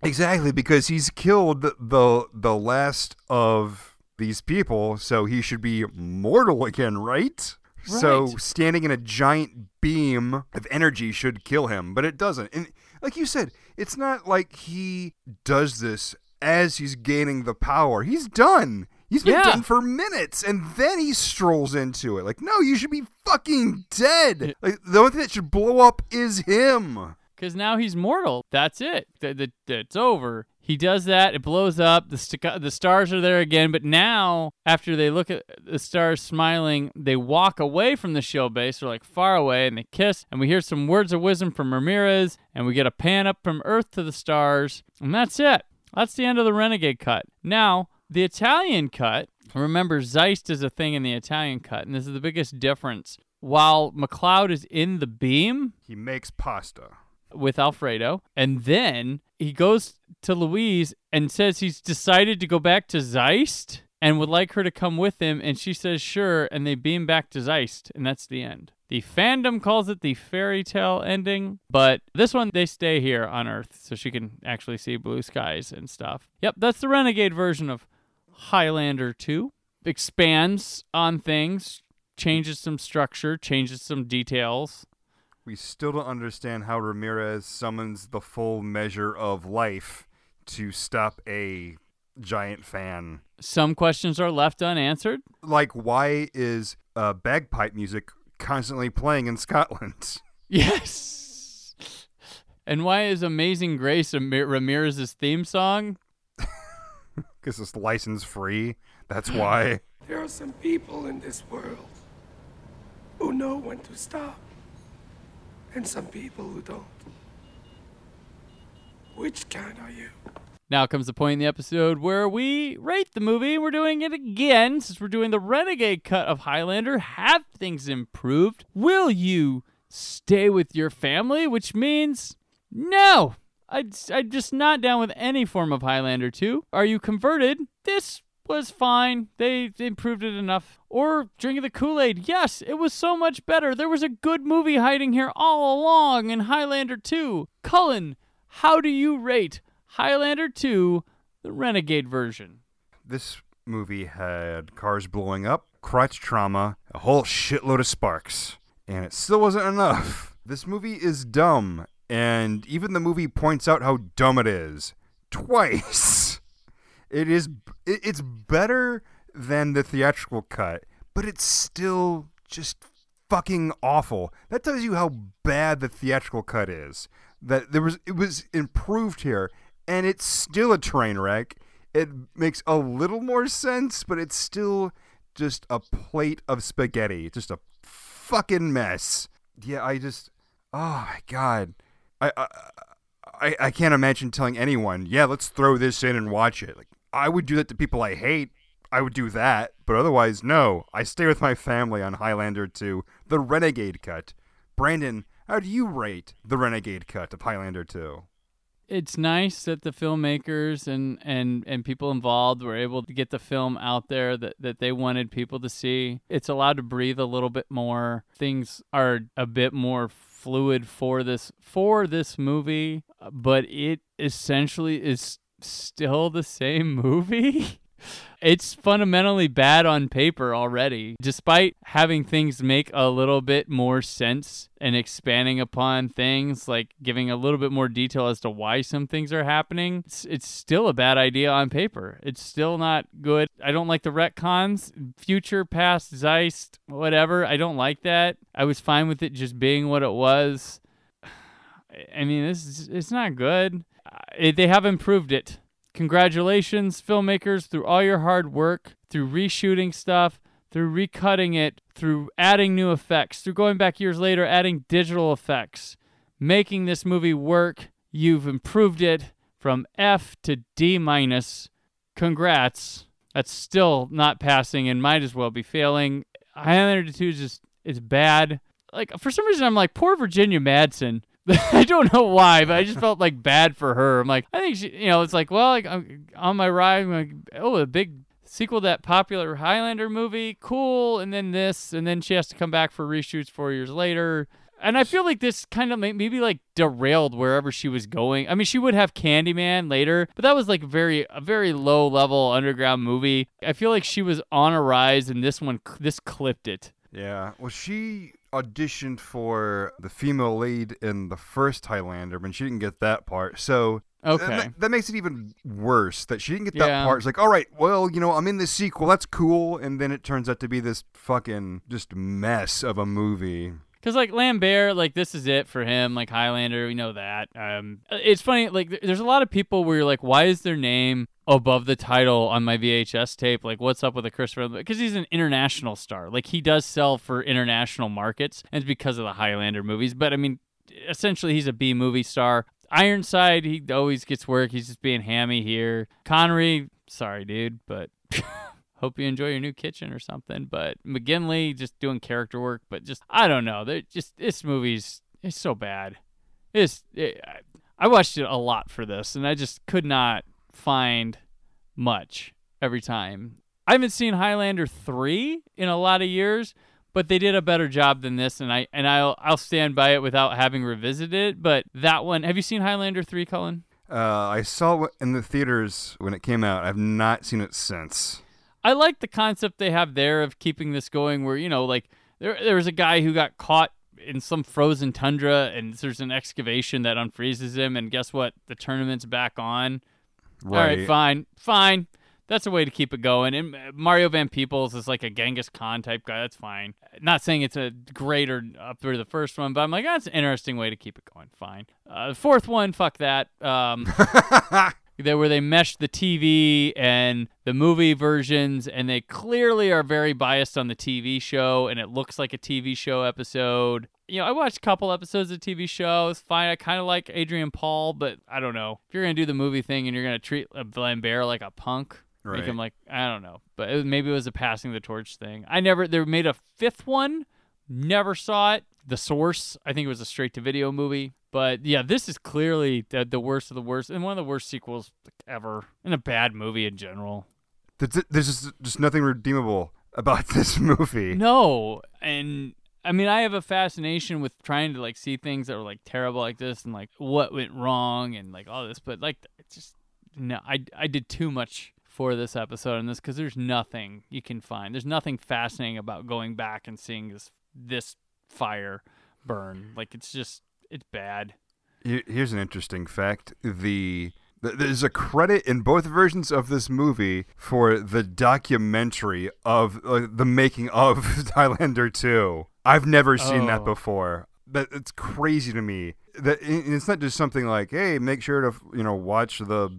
exactly, because he's killed the last of these people, so he should be mortal again, right? Right. So standing in a giant beam of energy should kill him, but it doesn't. And like you said, it's not like he does this as he's gaining the power. He's done. He's been done for minutes, and then he strolls into it. Like, no, you should be fucking dead. Like, the only thing that should blow up is him. Because now he's mortal. That's it. It's over. He does that. It blows up. The stars are there again. But now, after they look at the stars smiling, they walk away from the show base. They're like far away, and they kiss. And we hear some words of wisdom from Ramirez. And we get a pan up from Earth to the stars. And that's it. That's the end of the Renegade cut. Now, the Italian cut. Remember, Zeist is a thing in the Italian cut. And this is the biggest difference. While MacLeod is in the beam, he makes pasta with Alfredo, and then he goes to Louise and says he's decided to go back to Zeist and would like her to come with him, and she says sure, and they beam back to Zeist, and that's the end. The fandom calls it the fairy tale ending, but this one, they stay here on Earth so she can actually see blue skies and stuff. Yep, that's the Renegade version of Highlander 2. Expands on things, changes some structure, changes some details. We still don't understand how Ramirez summons the full measure of life to stop a giant fan. Some questions are left unanswered. Like, why is bagpipe music constantly playing in Scotland? Yes. And why is Amazing Grace Ramirez's theme song? Because it's license free. That's why. There are some people in this world who know when to stop. And some people who don't. Which kind are you? Now comes the point in the episode where we rate the movie. We're doing it again since we're doing the Renegade cut of Highlander. Have things improved? Will you stay with your family? Which means no. I'm just not down with any form of Highlander 2. Are you converted? This was fine. They improved it enough. Or Drink of the Kool-Aid. Yes, it was so much better. There was a good movie hiding here all along in Highlander 2. Cullen, how do you rate Highlander 2, the Renegade version? This movie had cars blowing up, crotch trauma, a whole shitload of sparks, and it still wasn't enough. This movie is dumb, and even the movie points out how dumb it is. Twice. It's better than the theatrical cut, but it's still just fucking awful. That tells you how bad the theatrical cut is. That it was improved here, and it's still a train wreck. It makes a little more sense, but it's still just a plate of spaghetti. Just a fucking mess. Yeah, oh my God. I can't imagine telling anyone, yeah, let's throw this in and watch it. Like, I would do that to people I hate. I would do that. But otherwise, no. I stay with my family on Highlander 2, the Renegade cut. Brandon, how do you rate the Renegade cut of Highlander 2? It's nice that the filmmakers and people involved were able to get the film out there that they wanted people to see. It's allowed to breathe a little bit more. Things are a bit more fluid for this movie, but it essentially is still the same movie. It's fundamentally bad on paper already, despite having things make a little bit more sense and expanding upon things, like giving a little bit more detail as to why some things are happening. It's still a bad idea on paper. It's still not good. I don't like the retcons, future, past, Zeist, whatever. I don't like that. I was fine with it just being what it was. I mean, it's not good. They have improved it. Congratulations, filmmakers, through all your hard work, through reshooting stuff, through recutting it, through adding new effects, through going back years later, adding digital effects, making this movie work. You've improved it from F to D minus. Congrats. That's still not passing and might as well be failing. Highlander 2 is just, it's bad. Like, for some reason, I'm like, poor Virginia Madsen. I don't know why, but I just felt like bad for her. I'm like, I think she, you know, it's like, well, like, I'm on my ride, I'm like, oh, a big sequel to that popular Highlander movie, cool, and then this, and then she has to come back for reshoots 4 years later. And I feel like this kind of maybe like derailed wherever she was going. I mean, she would have Candyman later, but that was like a very low level underground movie. I feel like she was on a rise, and this clipped it. Yeah, well, she auditioned for the female lead in the first Highlander, but she didn't get that part. So that makes it even worse that she didn't get that part. It's like, all right, well, you know, I'm in this sequel. That's cool. And then it turns out to be this fucking just mess of a movie. Because, like, Lambert, like, this is it for him. Like, Highlander, we know that. It's funny, like, there's a lot of people where you're like, why is their name above the title on my VHS tape? Like, what's up with the Christopher? Because he's an international star. Like, he does sell for international markets, and it's because of the Highlander movies. But, I mean, essentially, he's a B-movie star. Ironside, he always gets work. He's just being hammy here. Connery, sorry, dude, but... Hope you enjoy your new kitchen or something. But McGinley just doing character work, but just, I don't know. They're just, this movie's, it's so bad. I watched it a lot for this, and I just could not find much every time. I haven't seen Highlander 3 in a lot of years, but they did a better job than this, and I'll stand by it without having revisited it. But that one, have you seen Highlander 3, Cullen? I saw it in the theaters when it came out. I've not seen it since. I like the concept they have there of keeping this going where, you know, like there was a guy who got caught in some frozen tundra and there's an excavation that unfreezes him. And guess what? The tournament's back on. Right. All right, fine. That's a way to keep it going. And Mario Van Peebles is like a Genghis Khan type guy. That's fine. Not saying it's a great or up through the first one, but I'm like, that's an interesting way to keep it going. Fine. The fourth one, fuck that. Where they meshed the TV and the movie versions, and they clearly are very biased on the TV show, and it looks like a TV show episode. You know, I watched a couple episodes of the TV show. It's fine. I kind of like Adrian Paul, but I don't know. If you're going to do the movie thing and you're going to treat Lambert like a punk, right. Make him like, I don't know. But maybe it was a passing the torch thing. They made a fifth one. Never saw it. The Source, I think it was a straight-to-video movie. But, yeah, this is clearly the worst of the worst and one of the worst sequels ever and a bad movie in general. There's just nothing redeemable about this movie. No. And, I mean, I have a fascination with trying to, like, see things that were, like, terrible like this and, like, what went wrong and, like, all this. But, like, it's just, no, I did too much for this episode on this because there's nothing you can find. There's nothing fascinating about going back and seeing this fire burn. Like, it's just... It's bad. Here's an interesting fact. There's a credit in both versions of this movie for the documentary of the making of Highlander 2. I've never seen that before. It's crazy to me. And it's not just something like, hey, make sure to watch the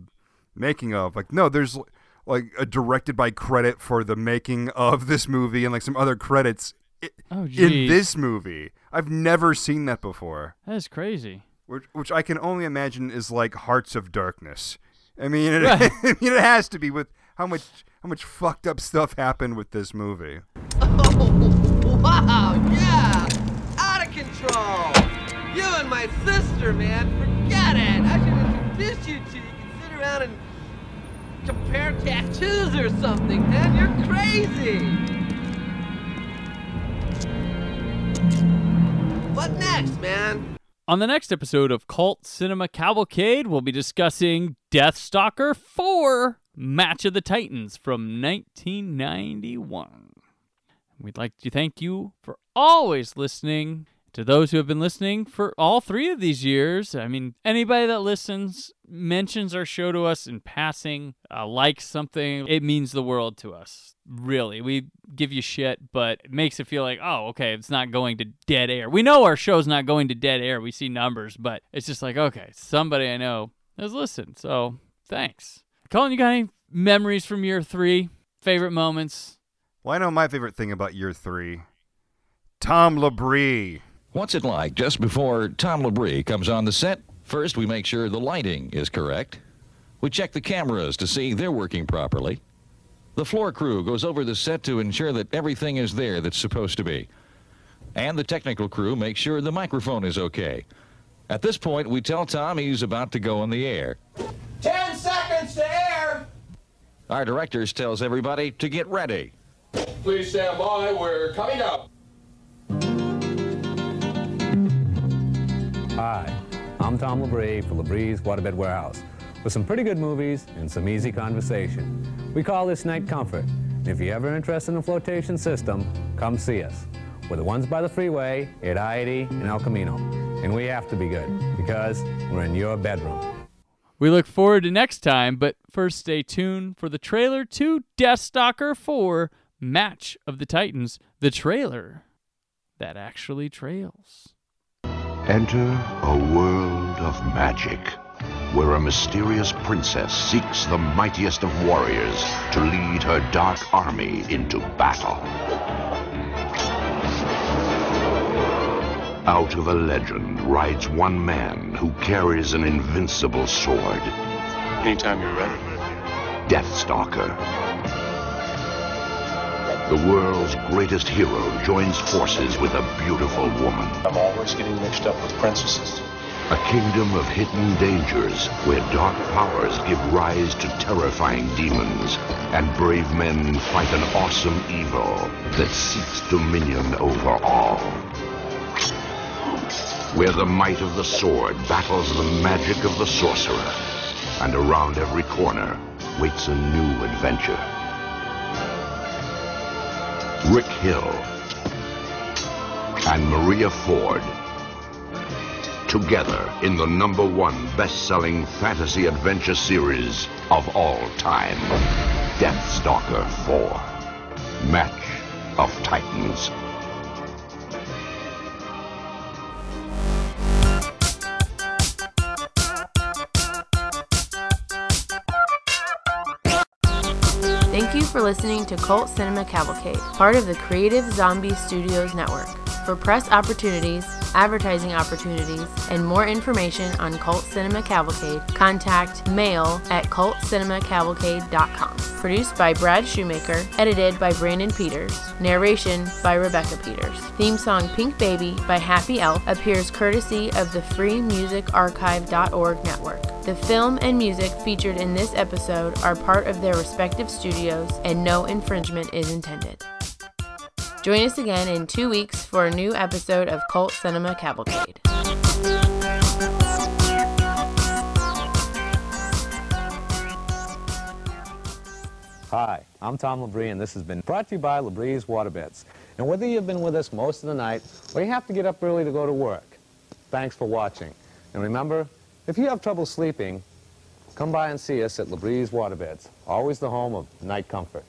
making of. Like, no, there's like a directed by credit for the making of this movie and like some other credits. In this movie, I've never seen that before. That is crazy. Which I can only imagine is like Hearts of Darkness. I mean, right. It has to be with how much fucked up stuff happened with this movie. Oh wow, yeah, out of control. You and my sister, man, forget it. I should introduce you two. You can sit around and compare tattoos or something, man. You're crazy. What next, man? On the next episode of Cult Cinema Cavalcade, we'll be discussing Deathstalker 4: Match of the Titans from 1991. We'd like to thank you for always listening. To those who have been listening for all three of these years, I mean, anybody that listens, mentions our show to us in passing, likes something, it means the world to us. Really, we give you shit, but it makes it feel like, oh, okay, it's not going to dead air. We know our show's not going to dead air. We see numbers, but it's just like, okay, somebody I know has listened, so thanks. Cullen, you got any memories from year three? Favorite moments? Well, I know my favorite thing about year three. Tom LaBrie. What's it like just before Tom LaBrie comes on the set? First, we make sure the lighting is correct. We check the cameras to see they're working properly. The floor crew goes over the set to ensure that everything is there that's supposed to be. And the technical crew makes sure the microphone is okay. At this point, we tell Tom he's about to go on the air. 10 seconds to air! Our directors tells everybody to get ready. Please stand by, we're coming up. Hi, I'm Tom LaBrie for LaBrie's Waterbed Warehouse with some pretty good movies and some easy conversation. We call this Night Comfort, and if you're ever interested in a flotation system, come see us. We're the ones by the freeway at I-80 and El Camino, and we have to be good because we're in your bedroom. We look forward to next time, but first stay tuned for the trailer to Deathstalker 4: Match of the Titans, the trailer that actually trails. Enter a world of magic, where a mysterious princess seeks the mightiest of warriors to lead her dark army into battle. Out of a legend rides one man who carries an invincible sword. Anytime you're ready. Deathstalker. The world's greatest hero joins forces with a beautiful woman. I'm always getting mixed up with princesses. A kingdom of hidden dangers where dark powers give rise to terrifying demons and brave men fight an awesome evil that seeks dominion over all. Where the might of the sword battles the magic of the sorcerer, and around every corner waits a new adventure. Rick Hill and Maria Ford, together in the #1 best-selling fantasy adventure series of all time, Deathstalker 4: Match of Titans. Thank you for listening to Cult Cinema Cavalcade, part of the Creative Zombie Studios Network. For press opportunities, advertising opportunities, and more information on Cult Cinema Cavalcade, contact mail@cultcinemacavalcade.com. Produced by Brad Shoemaker, edited by Brandon Peters, narration by Rebecca Peters. Theme song Pink Baby by Happy Elf appears courtesy of the freemusicarchive.org network. The film and music featured in this episode are part of their respective studios, and no infringement is intended. Join us again in 2 weeks for a new episode of Cult Cinema Cavalcade. Hi, I'm Tom LaBrie, and this has been brought to you by LaBrie's Waterbeds. And whether you've been with us most of the night or you have to get up early to go to work, thanks for watching. And remember, if you have trouble sleeping, come by and see us at LaBrie's Waterbeds, always the home of night comfort.